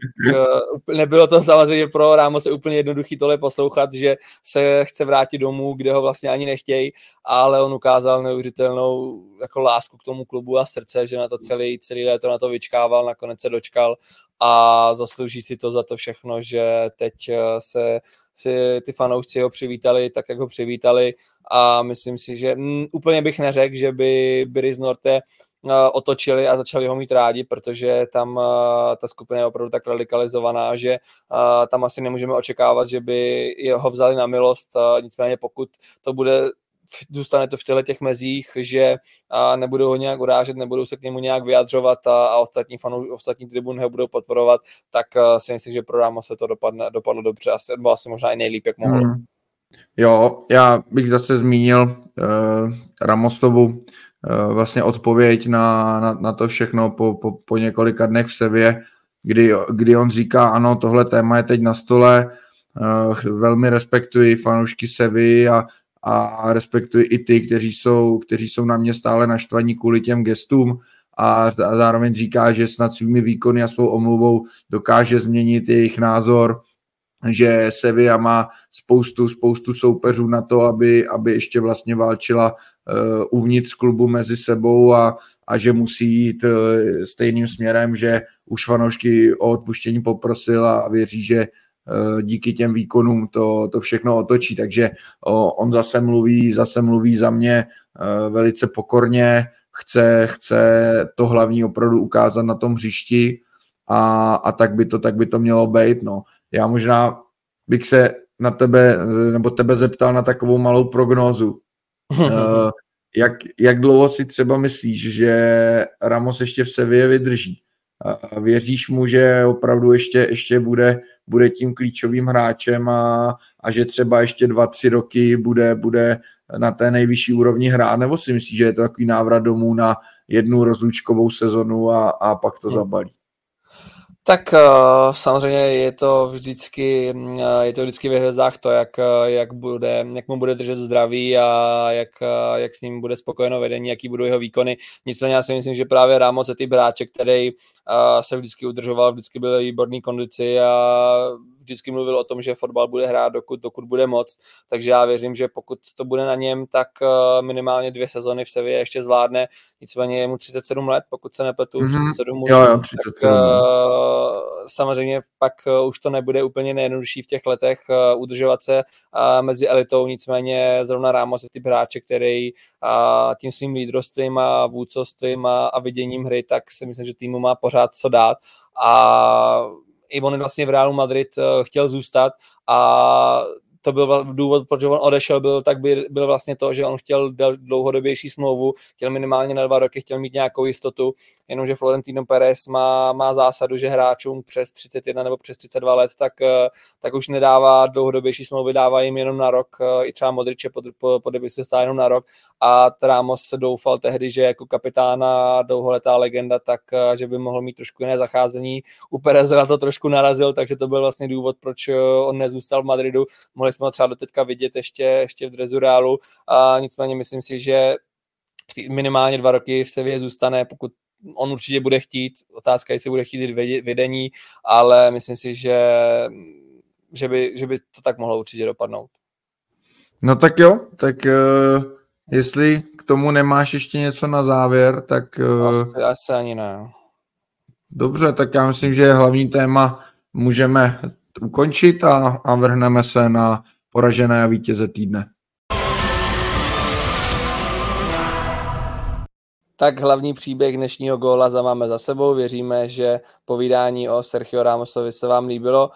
nebylo to samozřejmě pro Ramos je úplně jednoduchý tohle poslouchat, že se chce vrátit domů, kde ho vlastně ani nechtějí, ale on ukázal neuvěřitelnou jako lásku k tomu klubu a srdce, že na to celý léto na to vyčkával, nakonec se dočkal a zaslouží si to za to všechno, že teď si ty fanoušci ho přivítali tak, jak ho přivítali a myslím si, že úplně bych neřekl, že by Biris Norte otočili a začali ho mít rádi, protože tam ta skupina je opravdu tak radikalizovaná, že tam asi nemůžeme očekávat, že by ho vzali na milost, nicméně pokud to bude zůstane to v těch mezích, že nebudou ho nějak urážet, nebudou se k němu nějak vyjadřovat a ostatní tribun ho budou podporovat, tak si myslím, že pro Ramos se to dopadlo dobře a bylo asi možná i nejlíp, jak mohlo. Jo, já bych zase zmínil Ramosovu vlastně odpověď na to všechno po několika dnech v Sevilě, kdy on říká, ano, tohle téma je teď na stole, velmi respektuji fanoušky Sevilly a respektuji i ty, kteří jsou na mě stále naštvaní kvůli těm gestům a zároveň říká, že snad svými výkony a svou omluvou dokáže změnit jejich názor, že Sevilla má spoustu soupeřů na to, aby ještě vlastně válčila uvnitř klubu mezi sebou a že musí jít stejným směrem, že už fanoušky o odpuštění poprosil a věří, že díky těm výkonům to všechno otočí, takže on zase mluví za mě velice pokorně, chce to hlavní opravdu ukázat na tom hřišti a tak by to mělo být, no. Já možná bych se na tebe, nebo tebe zeptal na takovou malou prognózu. Jak dlouho si třeba myslíš, že Ramos ještě v Seville vydrží? Věříš mu, že opravdu ještě bude tím klíčovým hráčem a že třeba ještě 2-3 roky bude na té nejvyšší úrovni hrát, nebo si myslíš, že je to takový návrat domů na jednu rozlučkovou sezonu a pak to zabalí? Tak samozřejmě je to vždycky ve hvězdách to, jak mu bude držet zdraví a jak s ním bude spokojeno vedení, jaký budou jeho výkony. Nicméně já si myslím, že právě Ramos je typ hráče, který a se vždycky udržoval, vždycky byl v výborné kondici a vždycky mluvil o tom, že fotbal bude hrát, dokud bude moc. Takže já věřím, že pokud to bude na něm, tak minimálně 2 sezony v Sevilla ještě zvládne. Nicméně je mu 37 let, pokud se nepletu, 37 let. Samozřejmě pak už to nebude úplně nejjednodušší v těch letech udržovat se mezi elitou, nicméně zrovna Ramos je typ hráče, který tím svým lídrovstvím a vůdcovstvím a viděním hry, tak si myslím, že týmu má pořád co dát a i on vlastně v Realu Madrid chtěl zůstat a to byl důvod, proč on odešel, byl vlastně to, že on chtěl dlouhodobější smlouvu, chtěl minimálně na 2 roky, chtěl mít nějakou jistotu, jenomže Florentino Pérez má zásadu, že hráčům přes 31 nebo přes 32 let, tak už nedává dlouhodobější smlouvy, dává jim jenom na rok, i třeba Modriče podepisuje stále jenom na rok a Ramos se doufal tehdy, že jako kapitána, dlouholetá legenda, tak že by mohl mít trošku jiné zacházení. U Pérez na to trošku narazil, takže to byl vlastně důvod, proč on nezůstal v Madridu. Jsme třeba doteďka vidět ještě v dresu Realu a nicméně myslím si, že minimálně 2 roky v Sevilla zůstane, pokud on určitě bude chtít, otázka, jestli bude chtít Vedení, ale myslím si, že by to tak mohlo určitě dopadnout. No tak jo, tak jestli k tomu nemáš ještě něco na závěr, tak... Asi ani ne. Dobře, tak já myslím, že hlavní téma můžeme ukončit a vrhneme se na poražené a vítěze týdne. Tak hlavní příběh dnešního góla máme za sebou. Věříme, že povídání o Sergio Ramosovi se vám líbilo.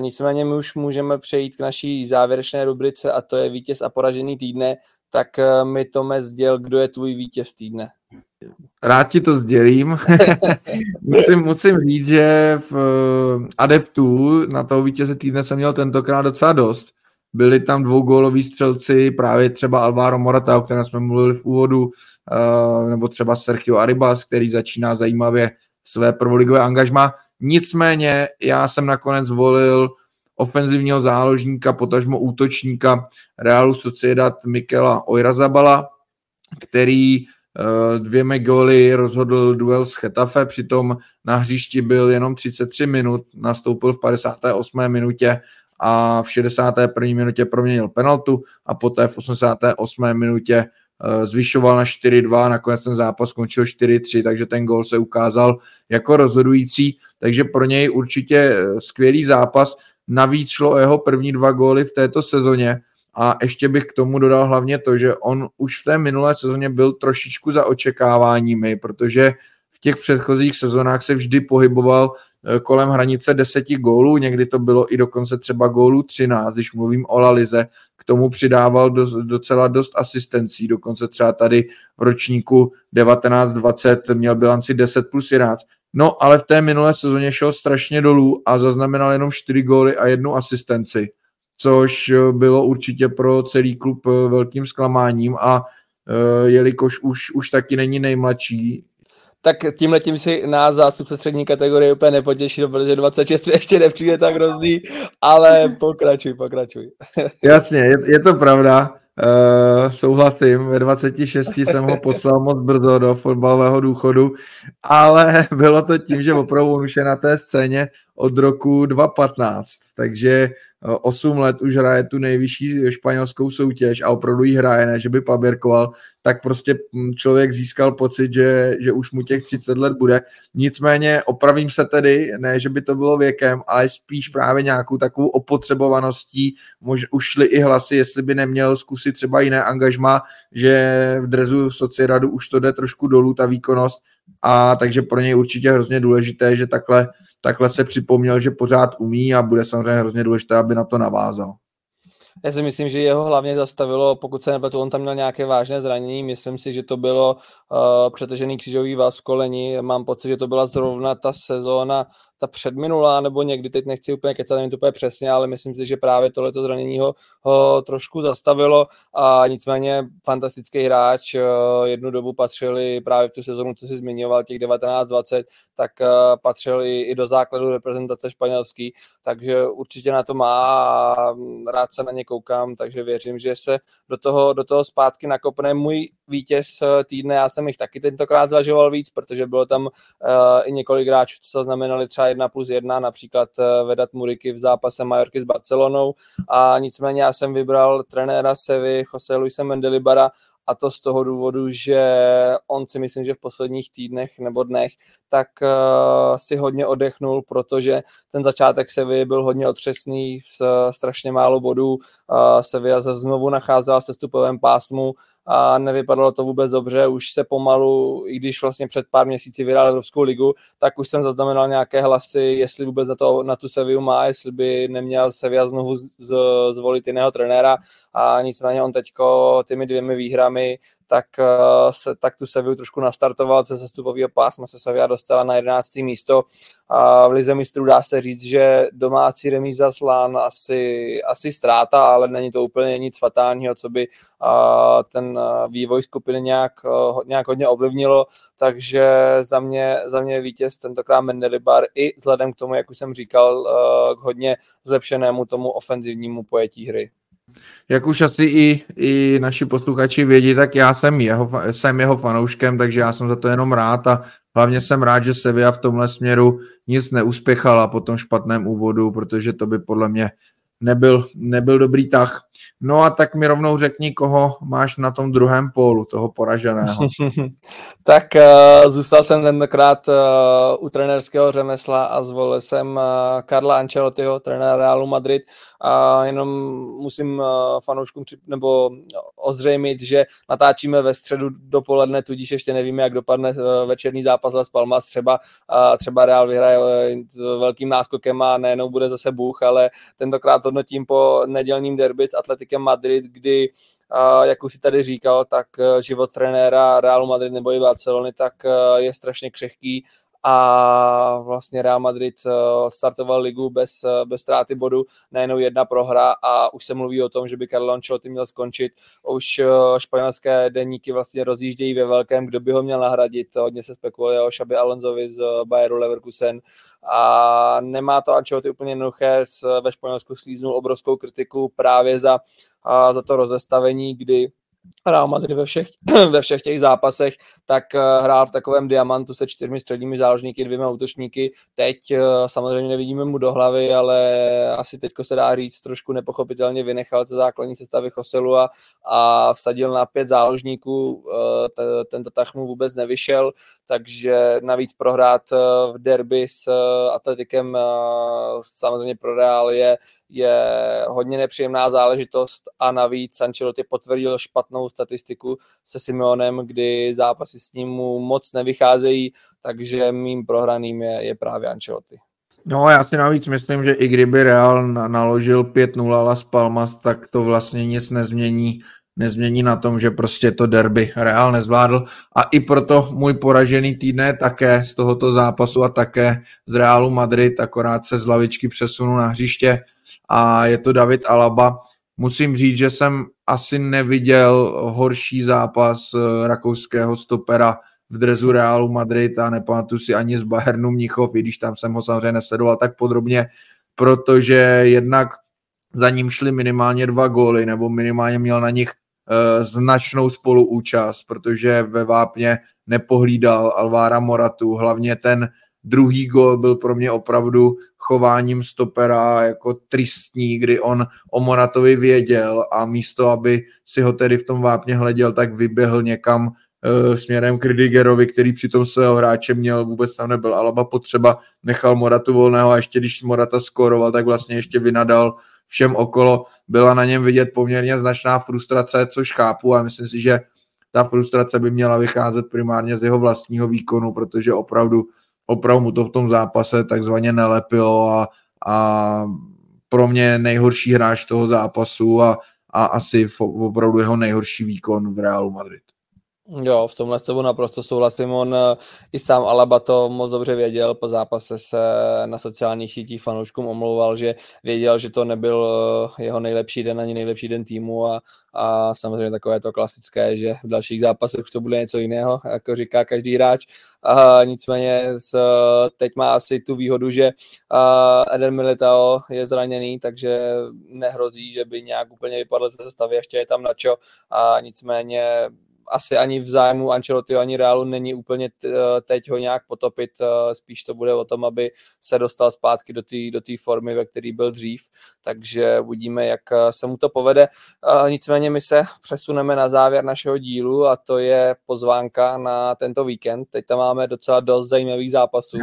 Nicméně my už můžeme přejít k naší závěrečné rubrice a to je vítěz a poražený týdne. Tak mi, Tome, sděl, kdo je tvůj vítěz týdne. Rád ti to sdělím. musím říct, že v adeptů na toho vítěze týdne jsem měl tentokrát docela dost. Byli tam 2góloví střelci, právě třeba Alvaro Morata, o kterém jsme mluvili v úvodu, nebo třeba Sergio Arribas, který začíná zajímavě své prvoligové angažmá. Nicméně já jsem nakonec volil ofenzivního záložníka, potažmo útočníka Realu Sociedad Mikela Oyarzabala, který 2 góly rozhodl duel s Getafe, přitom na hřišti byl jenom 33 minut, nastoupil v 58. minutě a v 61. minutě proměnil penaltu a poté v 88. minutě zvyšoval na 4-2, nakonec ten zápas skončil 4-3, takže ten gól se ukázal jako rozhodující, takže pro něj určitě skvělý zápas. Navíc šlo jeho první 2 góly v této sezóně a ještě bych k tomu dodal hlavně to, že on už v té minulé sezóně byl trošičku za očekáváními, protože v těch předchozích sezónách se vždy pohyboval kolem hranice 10 gólů, někdy to bylo i dokonce třeba gólů 13, když mluvím o La Lize, k tomu přidával docela dost asistencí, dokonce třeba tady v ročníku 19-20 měl bilanci 10+11, no ale v té minulé sezóně šel strašně dolů a zaznamenal jenom 4 góly a 1 asistenci, což bylo určitě pro celý klub velkým zklamáním a jelikož už taky není nejmladší. Tak tímhletím si nás zástupce střední kategorie úplně nepotěšil, protože 26 ještě nepřijde tak hrozný, ale pokračuj. Jasně, je to pravda, souhlasím, ve 26 jsem ho poslal moc brzo do fotbalového důchodu, ale bylo to tím, že opravdu on už je na té scéně od roku 2015, takže 8 let už hraje tu nejvyšší španělskou soutěž a opravdu ji hraje, ne že by paběrkoval, tak prostě člověk získal pocit, že už mu těch 30 let bude. Nicméně opravím se tedy, ne že by to bylo věkem, ale spíš právě nějakou takovou opotřebovaností. Už šly i hlasy, jestli by neměl zkusit třeba jiné angažmá, že v dresu Sociedadu už to jde trošku dolů, ta výkonnost, a takže pro něj určitě hrozně důležité, že takhle se připomněl, že pořád umí a bude samozřejmě hrozně důležité, aby na to navázal. Já si myslím, že jeho hlavně zastavilo, pokud se nepletu, on tam měl nějaké vážné zranění, myslím si, že to bylo přetažený křížový vaz v koleni, mám pocit, že to byla zrovna ta sezóna ta předminulá, nebo někdy, teď nechci úplně kecat, nevím to úplně přesně, ale myslím si, že právě tohleto zranění ho trošku zastavilo a nicméně fantastický hráč, jednu dobu patřili právě v tu sezonu, co si zmiňoval, těch 19-20, tak patřili i do základu reprezentace španělský, takže určitě na to má a rád se na ně koukám, takže věřím, že se do toho zpátky nakopne. Můj vítěz týdne, já jsem jich taky tentokrát zvažoval víc, protože bylo tam i několik hráčů, co znamenali třeba 1+1, například Vedat Muriky v zápase Majorky s Barcelonou, a nicméně já jsem vybral trenéra Sevy Jose Luise Mendilibara, a to z toho důvodu, že on si myslím, že v posledních týdnech nebo dnech tak si hodně oddechnul, protože ten začátek Sevilla byl hodně otřesný, strašně málo bodů, Sevilla znovu nacházela v sestupovém pásmu a nevypadalo to vůbec dobře, už se pomalu, i když vlastně před pár měsíci vyhrál Evropskou ligu, tak už jsem zaznamenal nějaké hlasy, jestli vůbec na tu Sevillu má, jestli by neměl Sevilla znovu zvolit jiného trenéra, a nicméně on teďko těmi 2 výhrami tak tu Sevillu trošku nastartoval, ze sestupového pásma se Sevilla dostala na 11. místo a v Lize mistrů dá se říct, že domácí remíza s Lán asi ztráta, ale není to úplně nic fatálního, co by ten vývoj skupiny nějak hodně ovlivnilo, takže za mě vítěz tentokrát Mendilibar i vzhledem k tomu, jak už jsem říkal, k hodně zlepšenému tomu ofenzivnímu pojetí hry. Jak už asi i naši posluchači vědí, tak já jsem jeho fanouškem, takže já jsem za to jenom rád a hlavně jsem rád, že Sevilla v tomhle směru nic neuspěchala po tom špatném úvodu, protože to by podle mě nebyl dobrý tah. No a tak mi rovnou řekni, koho máš na tom druhém pólu, toho poraženého. Tak zůstal jsem tentokrát u trenérského řemesla a zvolil jsem Carla Ancelottiho, trenéra Realu Madrid, a jenom musím fanouškům ozřejmit, že natáčíme ve středu dopoledne, tudíž ještě nevíme, jak dopadne večerní zápas Las Palmas, třeba Real vyhraje velkým náskokem a nejenom bude zase bůh, ale tentokrát hodnotím po nedělním derby s Atletikem Madrid, kdy, jak už si tady říkal, tak život trenéra Realu Madrid nebo i Barcelony tak je strašně křehký a vlastně Real Madrid startoval ligu bez ztráty bodu, najednou 1 prohra a už se mluví o tom, že by Carlo Ancelotti měl skončit. Už španělské deníky vlastně rozjíždějí ve velkém, kdo by ho měl nahradit. Hodně se spekuluje o Xabi Alonsovi z Bayeru Leverkusen a nemá to Ancelotti úplně jednoduché. Ve Španělsku slíznul obrovskou kritiku právě za to rozestavení, kdy Real Madrid ve všech těch zápasech tak hrál v takovém diamantu se 4 středními záložníky, 2 útočníky. Teď samozřejmě nevidíme mu do hlavy, ale asi teďko se dá říct, trošku nepochopitelně vynechal ze základní sestavy Joselu a vsadil na 5 záložníků. Ten tah mu vůbec nevyšel, takže navíc prohrát v derby s Atletikem samozřejmě pro Real je hodně nepříjemná záležitost a navíc Ancelotti potvrdil špatnou statistiku se Simeonem, kdy zápasy s ním mu moc nevycházejí, takže mým prohraným je právě Ancelotti. No já si navíc myslím, že i kdyby Real naložil 5-0 Las Palmas, tak to vlastně nic nezmění na tom, že prostě to derby Real nezvládl, a i proto můj poražený týdne také z tohoto zápasu a také z Realu Madrid, akorát se z lavičky přesunu na hřiště, a je to David Alaba. Musím říct, že jsem asi neviděl horší zápas rakouského stopera v dresu Realu Madrid a nepamatuju si ani z Bayernu Mnichov, i když tam jsem ho samozřejmě nesledoval tak podrobně, protože jednak za ním šly minimálně 2 góly, nebo minimálně měl na nich značnou spoluúčast, protože ve vápně nepohlídal Alvára Moratu. Hlavně ten druhý gól byl pro mě opravdu chováním stopera jako tristní, kdy on o Moratovi věděl a místo, aby si ho tedy v tom vápně hleděl, tak vyběhl někam směrem k Ridigerovi, který přitom svého hráče měl, vůbec tam nebyl Alaba potřeba, nechal Moratu volného a ještě když Morata skoroval, tak vlastně ještě vynadal všem okolo. Byla na něm vidět poměrně značná frustrace, což chápu, a myslím si, že ta frustrace by měla vycházet primárně z jeho vlastního výkonu, protože opravdu mu to v tom zápase takzvaně nelepilo a pro mě nejhorší hráč toho zápasu a asi opravdu jeho nejhorší výkon v Realu Madrid. Jo, v tomhle s tebou naprosto souhlasím. On i sám Alaba to moc dobře věděl. Po zápase se na sociálních sítích fanouškům omlouval, že věděl, že to nebyl jeho nejlepší den ani nejlepší den týmu a samozřejmě takové to klasické, že v dalších zápasech to bude něco jiného, jako říká každý hráč. Nicméně teď má asi tu výhodu, že Eden Militao je zraněný, takže nehrozí, že by nějak úplně vypadl ze sestavy, ještě je tam načo. Nicméně asi ani v zájmu Ancelotti ani Realu není úplně teď ho nějak potopit, spíš to bude o tom, aby se dostal zpátky do té formy, ve které byl dřív, takže uvidíme, jak se mu to povede. Nicméně my se přesuneme na závěr našeho dílu a to je pozvánka na tento víkend. Teď tam máme docela dost zajímavých zápasů.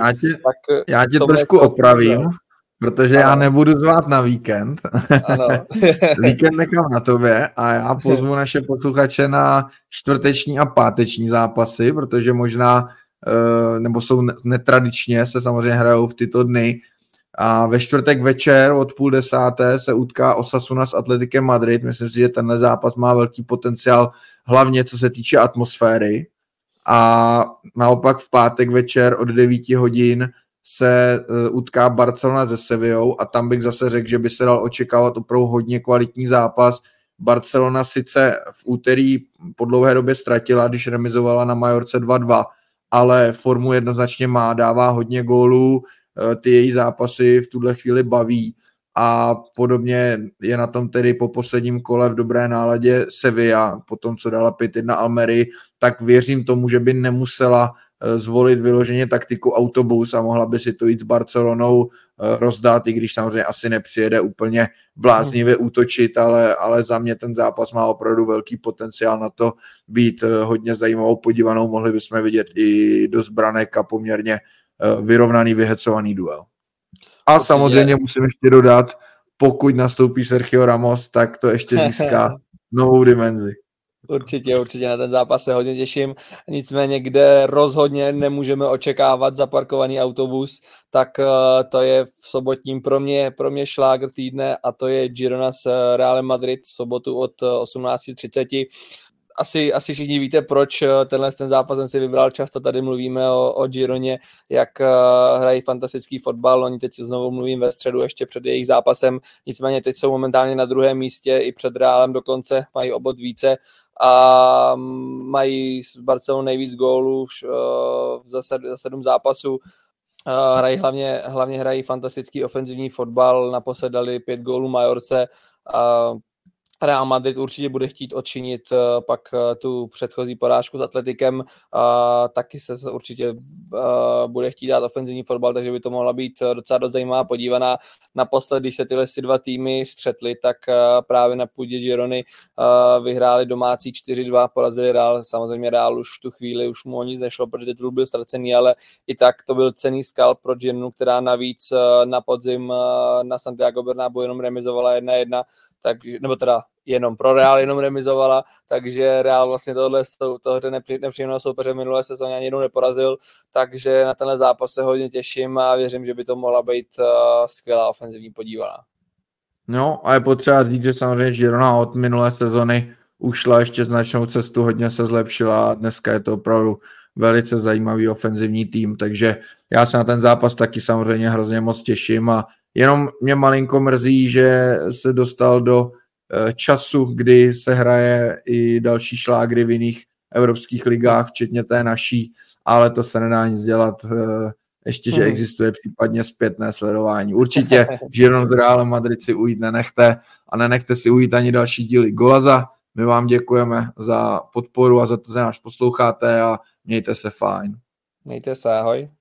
Já tě trošku opravím. Protože ano. Já nebudu zvát na víkend. Ano. Víkend nechám na tobě a já pozvu naše posluchače na čtvrteční a páteční zápasy, protože možná, nebo jsou netradičně, se samozřejmě hrajou v tyto dny. A ve čtvrtek večer od 9:30 se utká Osasuna s Atletikem Madrid. Myslím si, že tenhle zápas má velký potenciál, hlavně co se týče atmosféry. A naopak v pátek večer od 9:00 se utká Barcelona se Sevillou a tam bych zase řekl, že by se dal očekávat opravdu hodně kvalitní zápas. Barcelona sice v úterý po dlouhé době ztratila, když remizovala na Majorce 2-2, ale formu jednoznačně má, dává hodně gólů, ty její zápasy v tuhle chvíli baví a podobně je na tom tedy po posledním kole v dobré náladě Sevilla, po tom, co dala 5-1 na Almerii, tak věřím tomu, že by nemusela zvolit vyloženě taktiku autobus a mohla by si to jít s Barcelonou rozdát, i když samozřejmě asi nepřijede úplně bláznivě útočit, ale za mě ten zápas má opravdu velký potenciál na to být hodně zajímavou podívanou. Mohli bychom vidět i do zbranek a poměrně vyrovnaný, vyhecovaný duel. A samozřejmě musím ještě dodat, pokud nastoupí Sergio Ramos, tak to ještě získá novou dimenzi. Určitě na ten zápas se hodně těším, nicméně kde rozhodně nemůžeme očekávat zaparkovaný autobus, tak to je v sobotním pro mě šlágr týdne a to je Girona s Realem Madrid v sobotu od 18:30. Asi všichni víte, proč ten zápas jsem si vybral. Často tady mluvíme o Gironě, jak hrají fantastický fotbal. Oni teď znovu mluvím ve středu ještě před jejich zápasem. Nicméně teď jsou momentálně na druhém místě i před Realem dokonce, mají o bod více a mají s Barcelonou nejvíc gólů za 7 zápasů. Hrají hlavně hrají fantastický ofenzivní fotbal, naposled dali 5 gólů Majorce. Real Madrid určitě bude chtít odčinit pak tu předchozí porážku s Atletikem, taky se určitě bude chtít dát ofenzivní fotbal, takže by to mohla být docela dost zajímavá podívaná. Naposled, když se tyhle dva týmy střetly, tak právě na půdě Girony vyhráli domácí 4-2, porazili Real. Samozřejmě Real už v tu chvíli už mu o nic nešlo, protože titul byl ztracený, ale i tak to byl cenný skalp pro Gironu, která navíc na podzim na Santiago Bernabéu jenom remizovala 1-1. Tak, nebo teda jenom pro Real jenom remizovala, takže Real vlastně tohle nepříjemného soupeře minulé sezóně ani jednou neporazil, takže na tenhle zápas se hodně těším a věřím, že by to mohla být skvělá ofenzivní podívaná. No a je potřeba říct, že samozřejmě Girona od minulé sezony ušla ještě značnou cestu, hodně se zlepšila a dneska je to opravdu velice zajímavý ofenzivní tým, takže já se na ten zápas taky samozřejmě hrozně moc těším a jenom mě malinko mrzí, že se dostal do času, kdy se hraje i další šlágry v jiných evropských ligách, včetně té naší, ale to se nedá nic dělat, ještě, že existuje případně zpětné sledování. Určitě Girona Real Madrid si ujít nenechte a nenechte si ujít ani další díly Golaza. My vám děkujeme za podporu a za to, že nás posloucháte a mějte se fajn. Mějte se, ahoj.